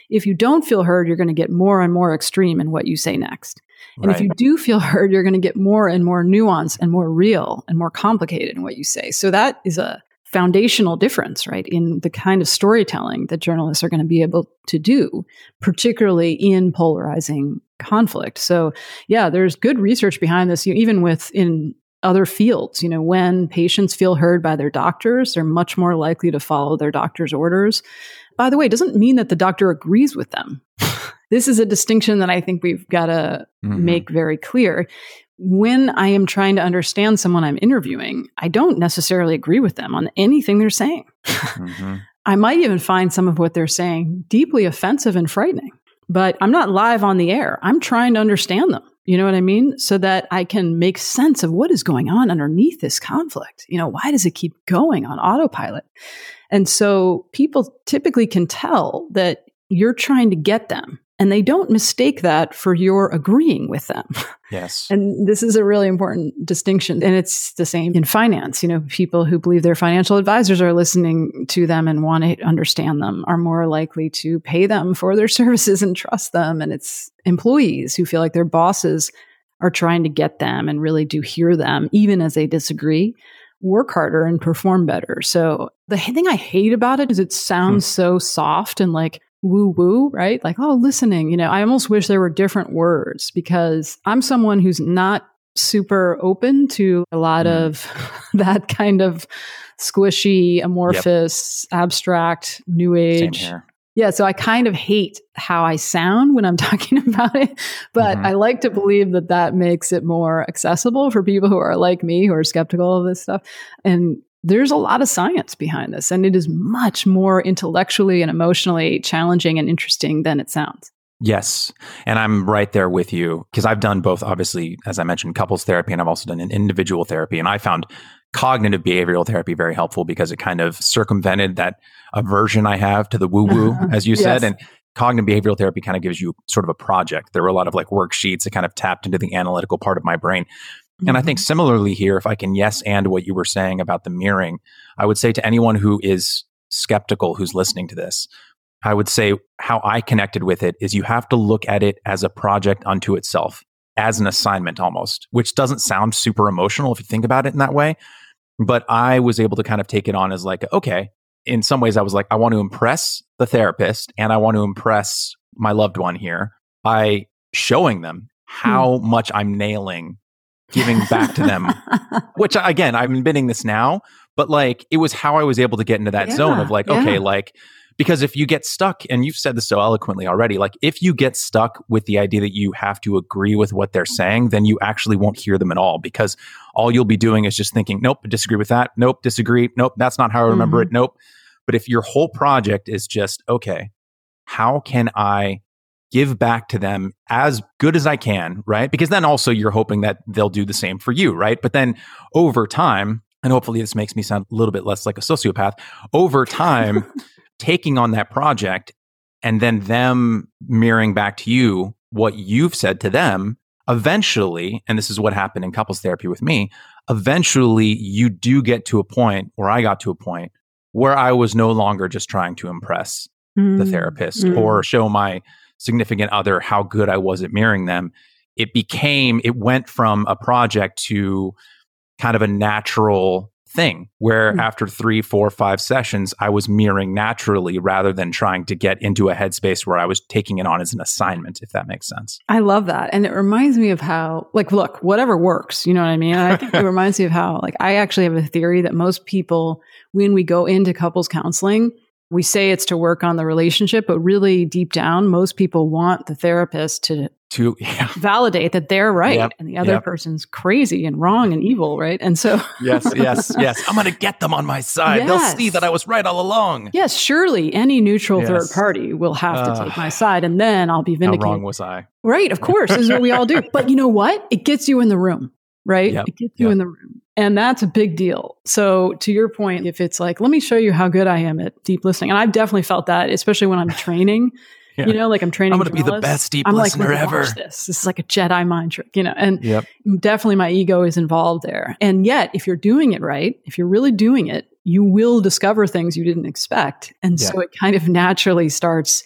if you don't feel heard, you're going to get more and more extreme in what you say next. And if you do feel heard, you're going to get more and more nuanced and more real and more complicated in what you say. So that is a foundational difference, right, in the kind of storytelling that journalists are going to be able to do, particularly in polarizing conflict. So, yeah, there's good research behind this, even within other fields. You know, when patients feel heard by their doctors, they're much more likely to follow their doctor's orders. By the way, it doesn't mean that the doctor agrees with them. This is a distinction that I think we've got to make very clear. When I am trying to understand someone I'm interviewing, I don't necessarily agree with them on anything they're saying. I might even find some of what they're saying deeply offensive and frightening, but I'm not live on the air. I'm trying to understand them. You know what I mean? So that I can make sense of what is going on underneath this conflict. You know, why does it keep going on autopilot? And so people typically can tell that you're trying to get them. And they don't mistake that for your agreeing with them. Yes. And this is a really important distinction. And it's the same in finance. You know, people who believe their financial advisors are listening to them and want to understand them are more likely to pay them for their services and trust them. And it's employees who feel like their bosses are trying to get them and really do hear them, even as they disagree, work harder and perform better. So the thing I hate about it is it sounds so soft and like, woo-woo, right? Like, oh, listening. You know, I almost wish there were different words because I'm someone who's not super open to a lot of that kind of squishy, amorphous, abstract, new age. Same here. Yeah. So I kind of hate how I sound when I'm talking about it, but I like to believe that that makes it more accessible for people who are like me, who are skeptical of this stuff. And there's a lot of science behind this, and it is much more intellectually and emotionally challenging and interesting than it sounds. Yes. And I'm right there with you because I've done both, obviously, as I mentioned, couples therapy, and I've also done an individual therapy. And I found cognitive behavioral therapy very helpful because it kind of circumvented that aversion I have to the woo-woo, as you said. And cognitive behavioral therapy kind of gives you sort of a project. There were a lot of like worksheets that kind of tapped into the analytical part of my brain. And I think similarly here, if I can and what you were saying about the mirroring, I would say to anyone who is skeptical, who's listening to this, I would say how I connected with it is you have to look at it as a project unto itself, as an assignment almost, which doesn't sound super emotional if you think about it in that way. But I was able to kind of take it on as like, okay, in some ways I was like, I want to impress the therapist and I want to impress my loved one here by showing them how much I'm nailing giving back to them, which again, I'm admitting this now, but like it was how I was able to get into that zone of like, okay, like Because if you get stuck, and you've said this so eloquently already, like if you get stuck with the idea that you have to agree with what they're saying, then you actually won't hear them at all, because all you'll be doing is just thinking, nope, I disagree with that. Nope, disagree. Nope, that's not how I remember it. Nope. But if your whole project is just, okay, how can I give back to them as good as I can, right? Because then also you're hoping that they'll do the same for you, right? But then over time, and hopefully this makes me sound a little bit less like a sociopath, over time, taking on that project and then them mirroring back to you what you've said to them, eventually, and this is what happened in couples therapy with me, eventually you do get to a point, or I got to a point, where I was no longer just trying to impress the therapist or show my significant other how good I was at mirroring them. It went from a project to kind of a natural thing where after 3, 4, 5 sessions, I was mirroring naturally rather than trying to get into a headspace where I was taking it on as an assignment, if that makes sense. I love that. And it reminds me of how, like, look, whatever works, you know what I mean? I think it reminds me of how, like, I actually have a theory that most people, when we go into couples counseling, we say it's to work on the relationship, but really deep down, most people want the therapist to validate that they're right and the other person's crazy and wrong and evil, right? And so yes, I'm going to get them on my side. Yes. They'll see that I was right all along. Yes, surely any neutral third party will have to take my side, and then I'll be vindicated. How wrong was I? Right, of course, this is what we all do. But you know what? It gets you in the room, right? Yep. It gets you in the room. And that's a big deal. So to your point, if it's like, let me show you how good I am at deep listening. And I've definitely felt that, especially when I'm training, you know, like I'm training. I'm going to be the best deep listener ever. This is like a Jedi mind trick, you know, and definitely my ego is involved there. And yet, if you're doing it right, if you're really doing it, you will discover things you didn't expect. And so it kind of naturally starts,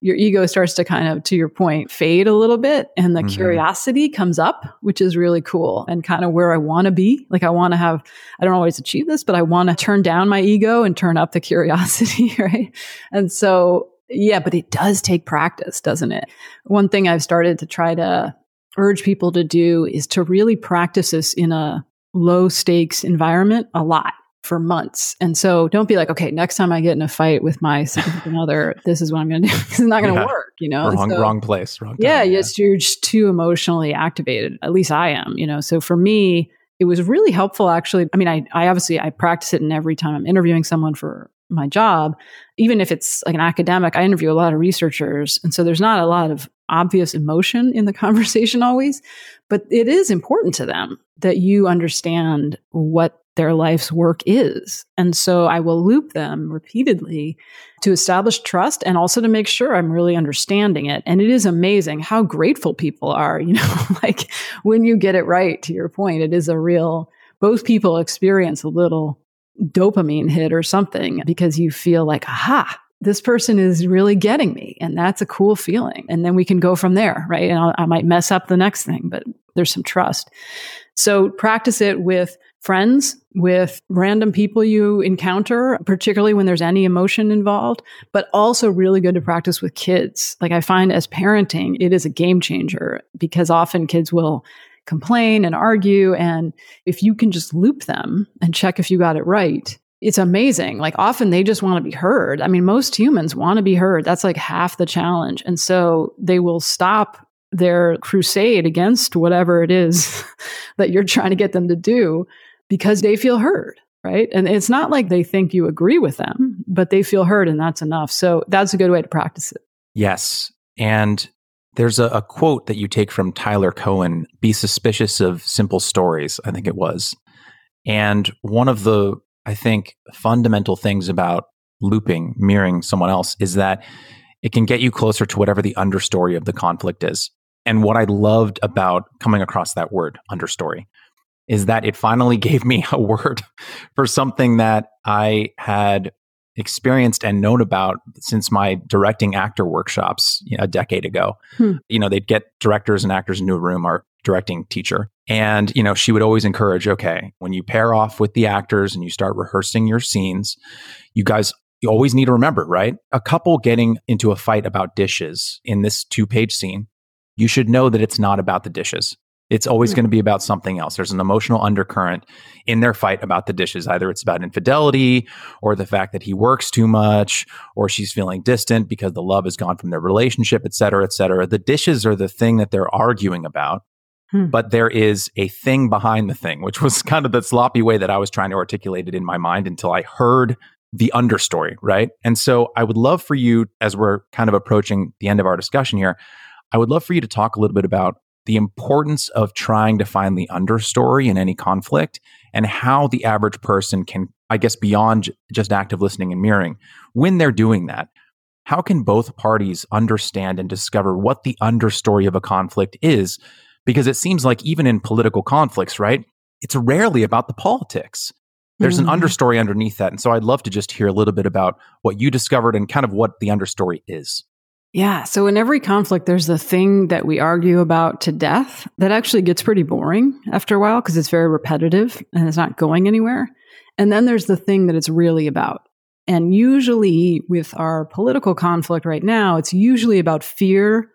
your ego starts to kind of, to your point, fade a little bit, and the curiosity comes up, which is really cool and kind of where I want to be. Like I want to have, I don't always achieve this, but I want to turn down my ego and turn up the curiosity, right? And so, yeah, but it does take practice, doesn't it? One thing I've started to try to urge people to do is to really practice this in a low stakes environment a lot, for months. And so don't be like, okay, next time I get in a fight with my significant other, this is what I'm going to do. It's not going to work, you know? Wrong place, wrong time. Yeah, yes, you're just too emotionally activated. At least I am, you know? So for me, it was really helpful, actually. I mean, I obviously practice it in every time I'm interviewing someone for my job. Even if it's like an academic, I interview a lot of researchers. And so there's not a lot of obvious emotion in the conversation always, but it is important to them that you understand what their life's work is. And so I will loop them repeatedly to establish trust and also to make sure I'm really understanding it. And it is amazing how grateful people are, you know, like when you get it right, to your point, it is a real, both people experience a little dopamine hit or something because you feel like, aha, this person is really getting me. And that's a cool feeling. And then we can go from there, right? And I might mess up the next thing, but there's some trust. So practice it with friends, with random people you encounter, particularly when there's any emotion involved, but also really good to practice with kids. Like I find as parenting, it is a game changer because often kids will complain and argue. And if you can just loop them and check if you got it right, it's amazing. Like often they just want to be heard. I mean, most humans want to be heard. That's like half the challenge. And so they will stop their crusade against whatever it is that you're trying to get them to do, because they feel heard, right? And it's not like they think you agree with them, but they feel heard, and that's enough. So that's a good way to practice it. Yes. And there's a quote that you take from Tyler Cohen, be suspicious of simple stories, I think it was. And one of the, I think, fundamental things about looping, mirroring someone else, is that it can get you closer to whatever the understory of the conflict is. And what I loved about coming across that word, understory, is that it finally gave me a word for something that I had experienced and known about since my directing actor workshops a decade ago. You know, they'd get directors and actors into a room, our directing teacher. And, you know, she would always encourage, okay, when you pair off with the actors and you start rehearsing your scenes, you always need to remember, right? A couple getting into a fight about dishes in this 2-page scene, you should know that it's not about the dishes. It's always going to be about something else. There's an emotional undercurrent in their fight about the dishes. Either it's about infidelity or the fact that he works too much, or she's feeling distant because the love is gone from their relationship, et cetera, et cetera. The dishes are the thing that they're arguing about. But there is a thing behind the thing, which was kind of the sloppy way that I was trying to articulate it in my mind until I heard the understory, right? And so I would love for you, as we're kind of approaching the end of our discussion here, I would love for you to talk a little bit about the importance of trying to find the understory in any conflict and how the average person can, I guess, beyond just active listening and mirroring, when they're doing that, how can both parties understand and discover what the understory of a conflict is? Because it seems like even in political conflicts, right, it's rarely about the politics. There's an understory underneath that. And so I'd love to just hear a little bit about what you discovered and kind of what the understory is. Yeah. So in every conflict, there's the thing that we argue about to death that actually gets pretty boring after a while because it's very repetitive and it's not going anywhere. And then there's the thing that it's really about. And usually with our political conflict right now, it's usually about fear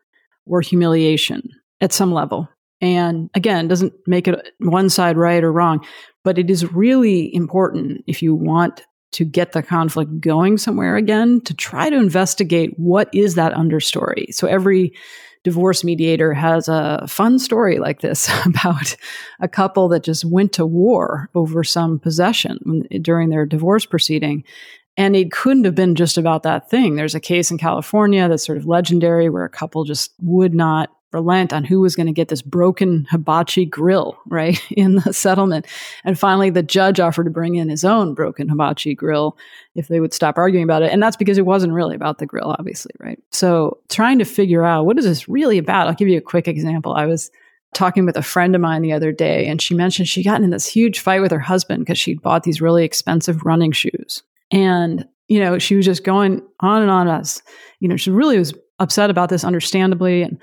or humiliation at some level. And again, doesn't make it one side right or wrong, but it is really important if you want to get the conflict going somewhere again, to try to investigate what is that understory. So every divorce mediator has a fun story like this about a couple that just went to war over some possession during their divorce proceeding. And it couldn't have been just about that thing. There's a case in California that's sort of legendary where a couple just would not relent on who was going to get this broken hibachi grill, right, in the settlement. And finally, the judge offered to bring in his own broken hibachi grill if they would stop arguing about it. And that's because it wasn't really about the grill, obviously, right? So trying to figure out, what is this really about? I'll give you a quick example. I was talking with a friend of mine the other day, and she mentioned she got in this huge fight with her husband because she'd bought these really expensive running shoes. And, you know, she was just going on and on as, you know, she really was upset about this, understandably. And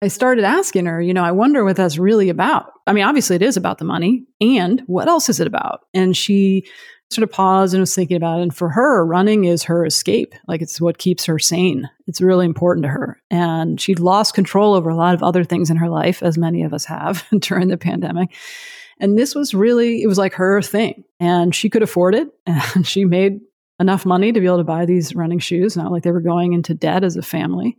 I started asking her, you know, I wonder what that's really about. I mean, obviously it is about the money, and what else is it about? And she sort of paused and was thinking about it. And for her, running is her escape. Like, it's what keeps her sane. It's really important to her. And she'd lost control over a lot of other things in her life, as many of us have during the pandemic. And this was really, it was like her thing, and she could afford it, and she made enough money to be able to buy these running shoes, not like they were going into debt as a family.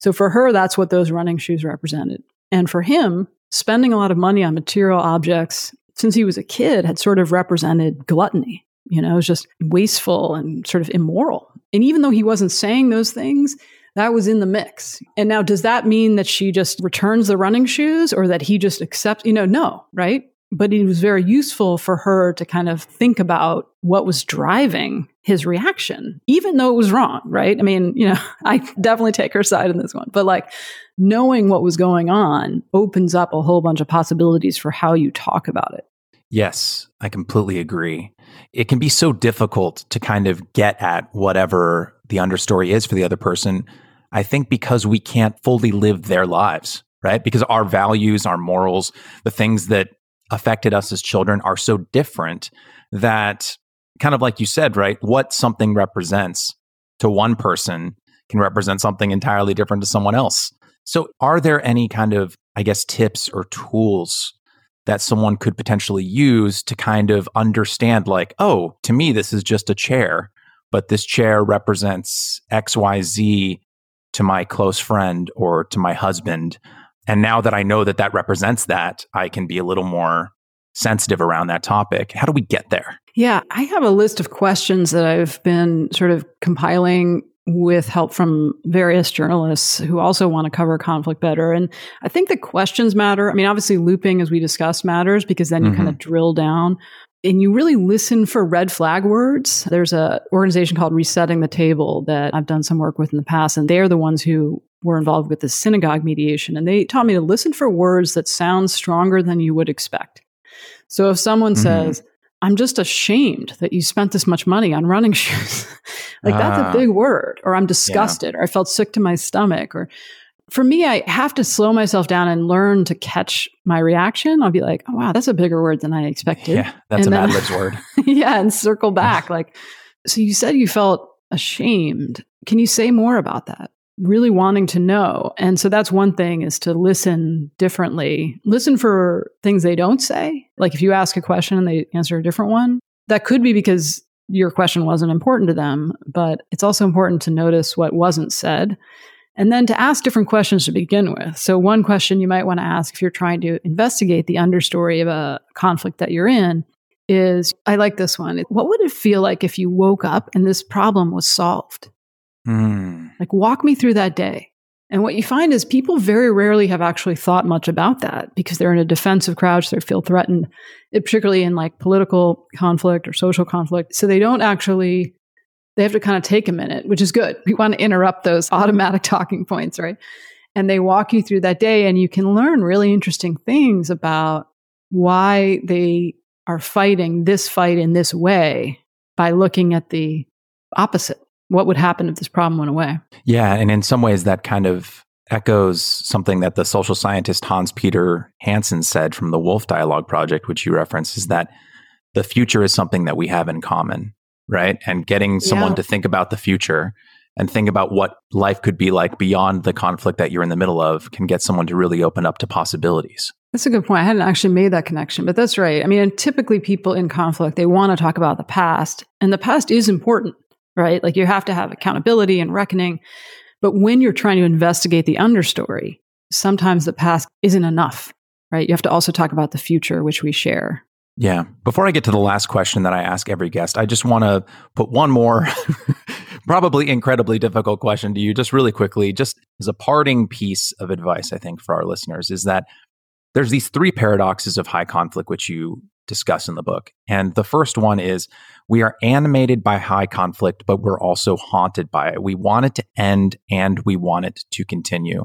So for her, that's what those running shoes represented. And for him, spending a lot of money on material objects, since he was a kid, had sort of represented gluttony. You know, it was just wasteful and sort of immoral. And even though he wasn't saying those things, that was in the mix. And now, does that mean that she just returns the running shoes, or that he just accepts, you know, no, right? But it was very useful for her to kind of think about what was driving his reaction, even though it was wrong, right? I mean, you know, I definitely take her side in this one, but like, knowing what was going on opens up a whole bunch of possibilities for how you talk about it. Yes, I completely agree. It can be so difficult to kind of get at whatever the understory is for the other person, I think, because we can't fully live their lives, right? Because our values, our morals, the things that affected us as children are so different that, kind of like you said, right, what something represents to one person can represent something entirely different to someone else. So are there any kind of, I guess, tips or tools that someone could potentially use to kind of understand, like, oh, to me, this is just a chair, but this chair represents XYZ to my close friend or to my husband. And now that I know that that represents that, I can be a little more sensitive around that topic. How do we get there? Yeah, I have a list of questions that I've been sort of compiling with help from various journalists who also want to cover conflict better. And I think the questions matter. I mean, obviously looping, as we discussed, matters, because then you kind of drill down and you really listen for red flag words. There's an organization called Resetting the Table that I've done some work with in the past, and they're the ones who were involved with the synagogue mediation. And they taught me to listen for words that sound stronger than you would expect. So if someone says, I'm just ashamed that you spent this much money on running shoes, like that's a big word, or I'm disgusted, or I felt sick to my stomach, or for me, I have to slow myself down and learn to catch my reaction. I'll be like, oh, wow, that's a bigger word than I expected. Yeah, that's an Mad Libs word. Yeah, and circle back. Like, so you said you felt ashamed. Can you say more about that? really wanting to know. And so that's one thing, is to listen differently. Listen for things they don't say. Like if you ask a question and they answer a different one, that could be because your question wasn't important to them, but it's also important to notice what wasn't said. And then to ask different questions to begin with. So one question you might want to ask if you're trying to investigate the understory of a conflict that you're in is, I like this one. What would it feel like if you woke up and this problem was solved? Like, walk me through that day. And what you find is people very rarely have actually thought much about that because they're in a defensive crouch, they feel threatened, particularly in like political conflict or social conflict. So they don't actually, they have to kind of take a minute, which is good. We want to interrupt those automatic talking points, right? And they walk you through that day, and you can learn really interesting things about why they are fighting this fight in this way by looking at the opposite. What would happen if this problem went away? Yeah. And in some ways, that kind of echoes something that the social scientist Hans Peter Hansen said from the Wolf Dialogue Project, which you referenced, is that the future is something that we have in common, right? And getting someone to think about the future and think about what life could be like beyond the conflict that you're in the middle of can get someone to really open up to possibilities. That's a good point. I hadn't actually made that connection, but that's right. I mean, and typically people in conflict, they want to talk about the past, and the past is important, right? Like you have to have accountability and reckoning. But when you're trying to investigate the understory, sometimes the past isn't enough, right? You have to also talk about the future, which we share. Yeah. Before I get to the last question that I ask every guest, I just want to put one more probably incredibly difficult question to you just really quickly, just as a parting piece of advice, I think, for our listeners, is that there's these three paradoxes of high conflict, which you discuss in the book. And the first one is we are animated by high conflict, but we're also haunted by it. We want it to end and we want it to continue.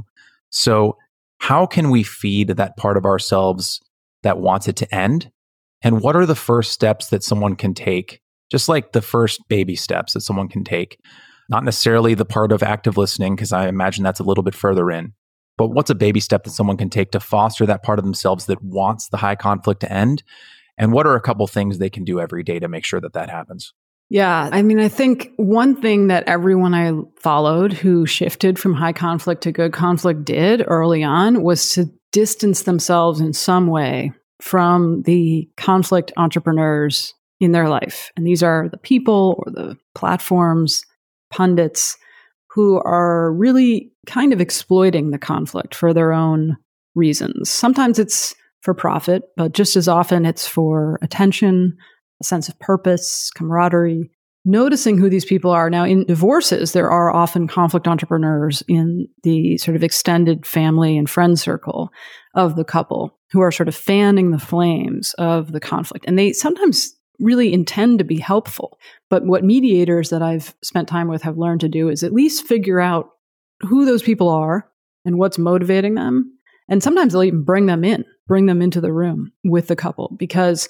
So how can we feed that part of ourselves that wants it to end? And what are the first steps that someone can take, just like the first baby steps that someone can take? Not necessarily the part of active listening, because I imagine that's a little bit further in, but what's a baby step that someone can take to foster that part of themselves that wants the high conflict to end? And what are a couple things they can do every day to make sure that that happens? Yeah. I mean, I think one thing that everyone I followed who shifted from high conflict to good conflict did early on was to distance themselves in some way from the conflict entrepreneurs in their life. And these are the people or the platforms, pundits, who are really kind of exploiting the conflict for their own reasons. Sometimes it's for profit, but just as often it's for attention, a sense of purpose, camaraderie, noticing who these people are. Now, in divorces, there are often conflict entrepreneurs in the sort of extended family and friend circle of the couple who are sort of fanning the flames of the conflict. And they sometimes really intend to be helpful. But what mediators that I've spent time with have learned to do is at least figure out who those people are and what's motivating them. And sometimes they'll even bring them into the room with the couple, because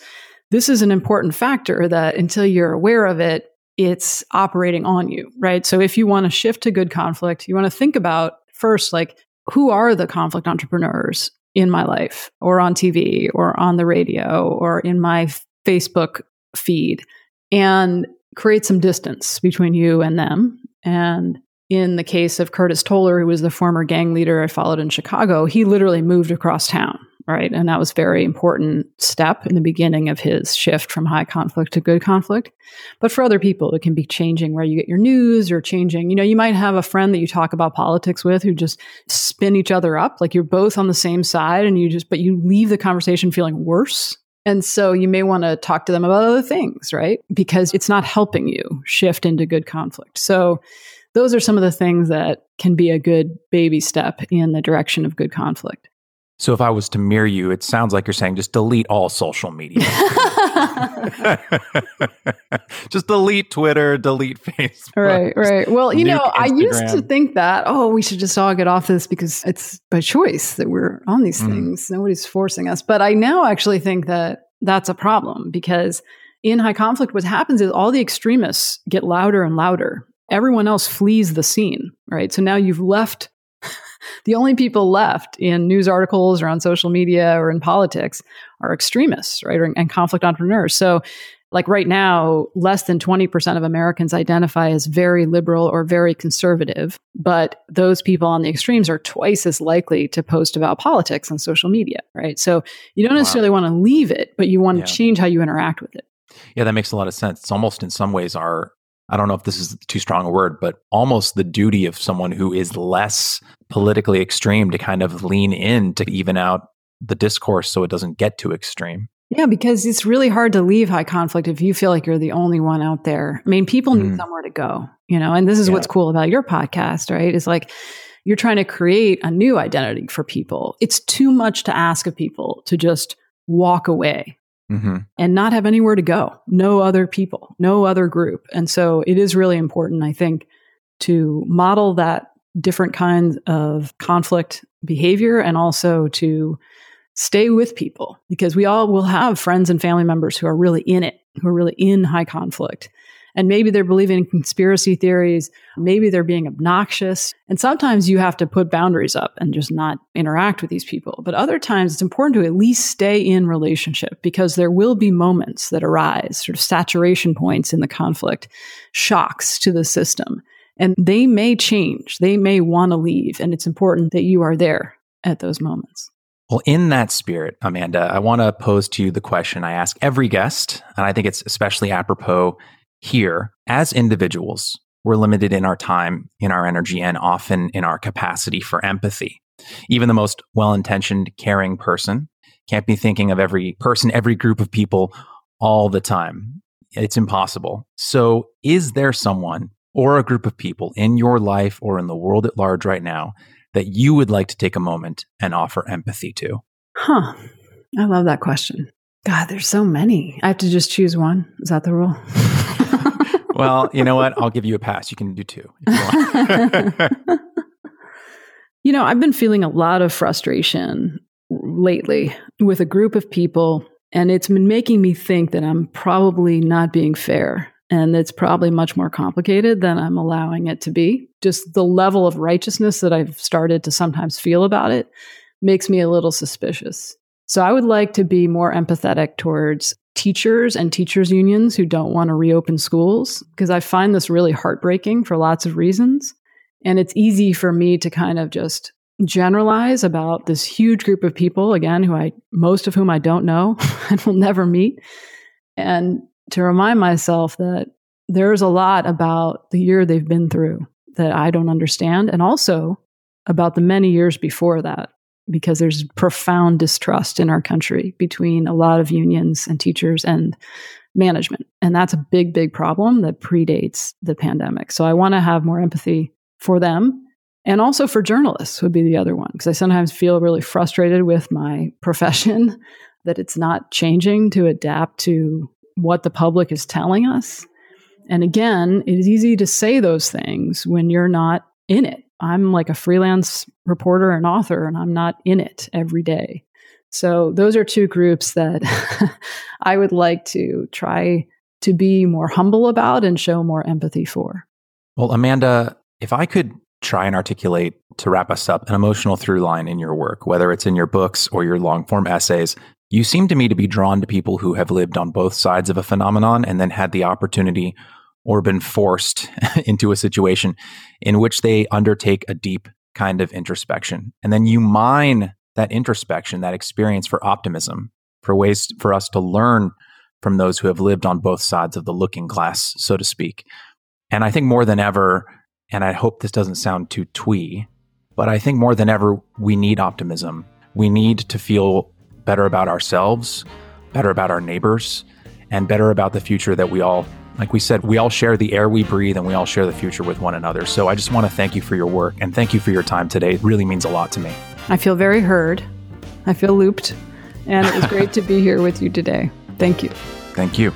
this is an important factor that until you're aware of it, it's operating on you, right? So if you want to shift to good conflict, you want to think about first, like, who are the conflict entrepreneurs in my life or on TV or on the radio or in my Facebook feed, and create some distance between you and them. And in the case of Curtis Toler, who was the former gang leader I followed in Chicago, he literally moved across town, right? And that was a very important step in the beginning of his shift from high conflict to good conflict. But for other people, it can be changing where you get your news, or changing, you know, you might have a friend that you talk about politics with who just spin each other up, like you're both on the same side, and but you leave the conversation feeling worse. And so you may want to talk to them about other things, right? Because it's not helping you shift into good conflict. So those are some of the things that can be a good baby step in the direction of good conflict. So if I was to mirror you, it sounds like you're saying just delete all social media. Just delete Twitter, delete Facebook. Right. Well, you know, Instagram. I used to think that, we should just all get off this because it's by choice that we're on these things. Nobody's forcing us. But I now actually think that that's a problem, because in high conflict, what happens is all the extremists get louder and louder. Everyone else flees the scene, right? So now you've left, the only people left in news articles or on social media or in politics are extremists, right? And conflict entrepreneurs. So Like right now, less than 20% of Americans identify as very liberal or very conservative, but those people on the extremes are twice as likely to post about politics on social media, right? So you don't necessarily want to leave it, but you want to change how you interact with it. Yeah, that makes a lot of sense. It's almost in some ways our, I don't know if this is too strong a word, but almost the duty of someone who is less politically extreme to kind of lean in to even out the discourse so it doesn't get too extreme. Yeah, because it's really hard to leave high conflict if you feel like you're the only one out there. I mean, people need somewhere to go, you know, and this is what's cool about your podcast, right? It's like you're trying to create a new identity for people. It's too much to ask of people to just walk away and not have anywhere to go. No other people, no other group. And so it is really important, I think, to model that different kinds of conflict behavior and also to stay with people, because we all will have friends and family members who are really in it, who are really in high conflict. And maybe they're believing in conspiracy theories. Maybe they're being obnoxious. And sometimes you have to put boundaries up and just not interact with these people. But other times it's important to at least stay in relationship, because there will be moments that arise, sort of saturation points in the conflict, shocks to the system. And they may change. They may want to leave. And it's important that you are there at those moments. Well, in that spirit, Amanda, I want to pose to you the question I ask every guest, and I think it's especially apropos here. As individuals, we're limited in our time, in our energy, and often in our capacity for empathy. Even the most well-intentioned, caring person can't be thinking of every person, every group of people all the time. It's impossible. So is there someone or a group of people in your life or in the world at large right now that you would like to take a moment and offer empathy to? Huh. I love that question. God, there's so many. I have to just choose one. Is that the rule? Well, you know what? I'll give you a pass. You can do two if you want. You know, I've been feeling a lot of frustration lately with a group of people, and it's been making me think that I'm probably not being fair. And it's probably much more complicated than I'm allowing it to be. Just the level of righteousness that I've started to sometimes feel about it makes me a little suspicious. So I would like to be more empathetic towards teachers and teachers' unions who don't want to reopen schools, because I find this really heartbreaking for lots of reasons. And it's easy for me to kind of just generalize about this huge group of people, again, most of whom I don't know and will never meet. And to remind myself that there's a lot about the year they've been through that I don't understand, and also about the many years before that, because there's profound distrust in our country between a lot of unions and teachers and management. And that's a big, big problem that predates the pandemic. So I want to have more empathy for them, and also for journalists would be the other one, because I sometimes feel really frustrated with my profession that it's not changing to adapt to what the public is telling us. And again, it is easy to say those things when you're not in it. I'm like a freelance reporter and author, and I'm not in it every day. So those are two groups that I would like to try to be more humble about and show more empathy for. Well, Amanda, if I could try and articulate, to wrap us up, an emotional through line in your work, whether it's in your books or your long form essays, you seem to me to be drawn to people who have lived on both sides of a phenomenon and then had the opportunity or been forced into a situation in which they undertake a deep kind of introspection. And then you mine that introspection, that experience, for optimism, for ways for us to learn from those who have lived on both sides of the looking glass, so to speak. And I think more than ever, and I hope this doesn't sound too twee, but I think more than ever, we need optimism. We need to feel better about ourselves, better about our neighbors, and better about the future that we all, like we said, we all share the air we breathe, and we all share the future with one another. So I just want to thank you for your work, and thank you for your time today. It really means a lot to me. I feel very heard. I feel looped. And it was great to be here with you today. Thank you. Thank you.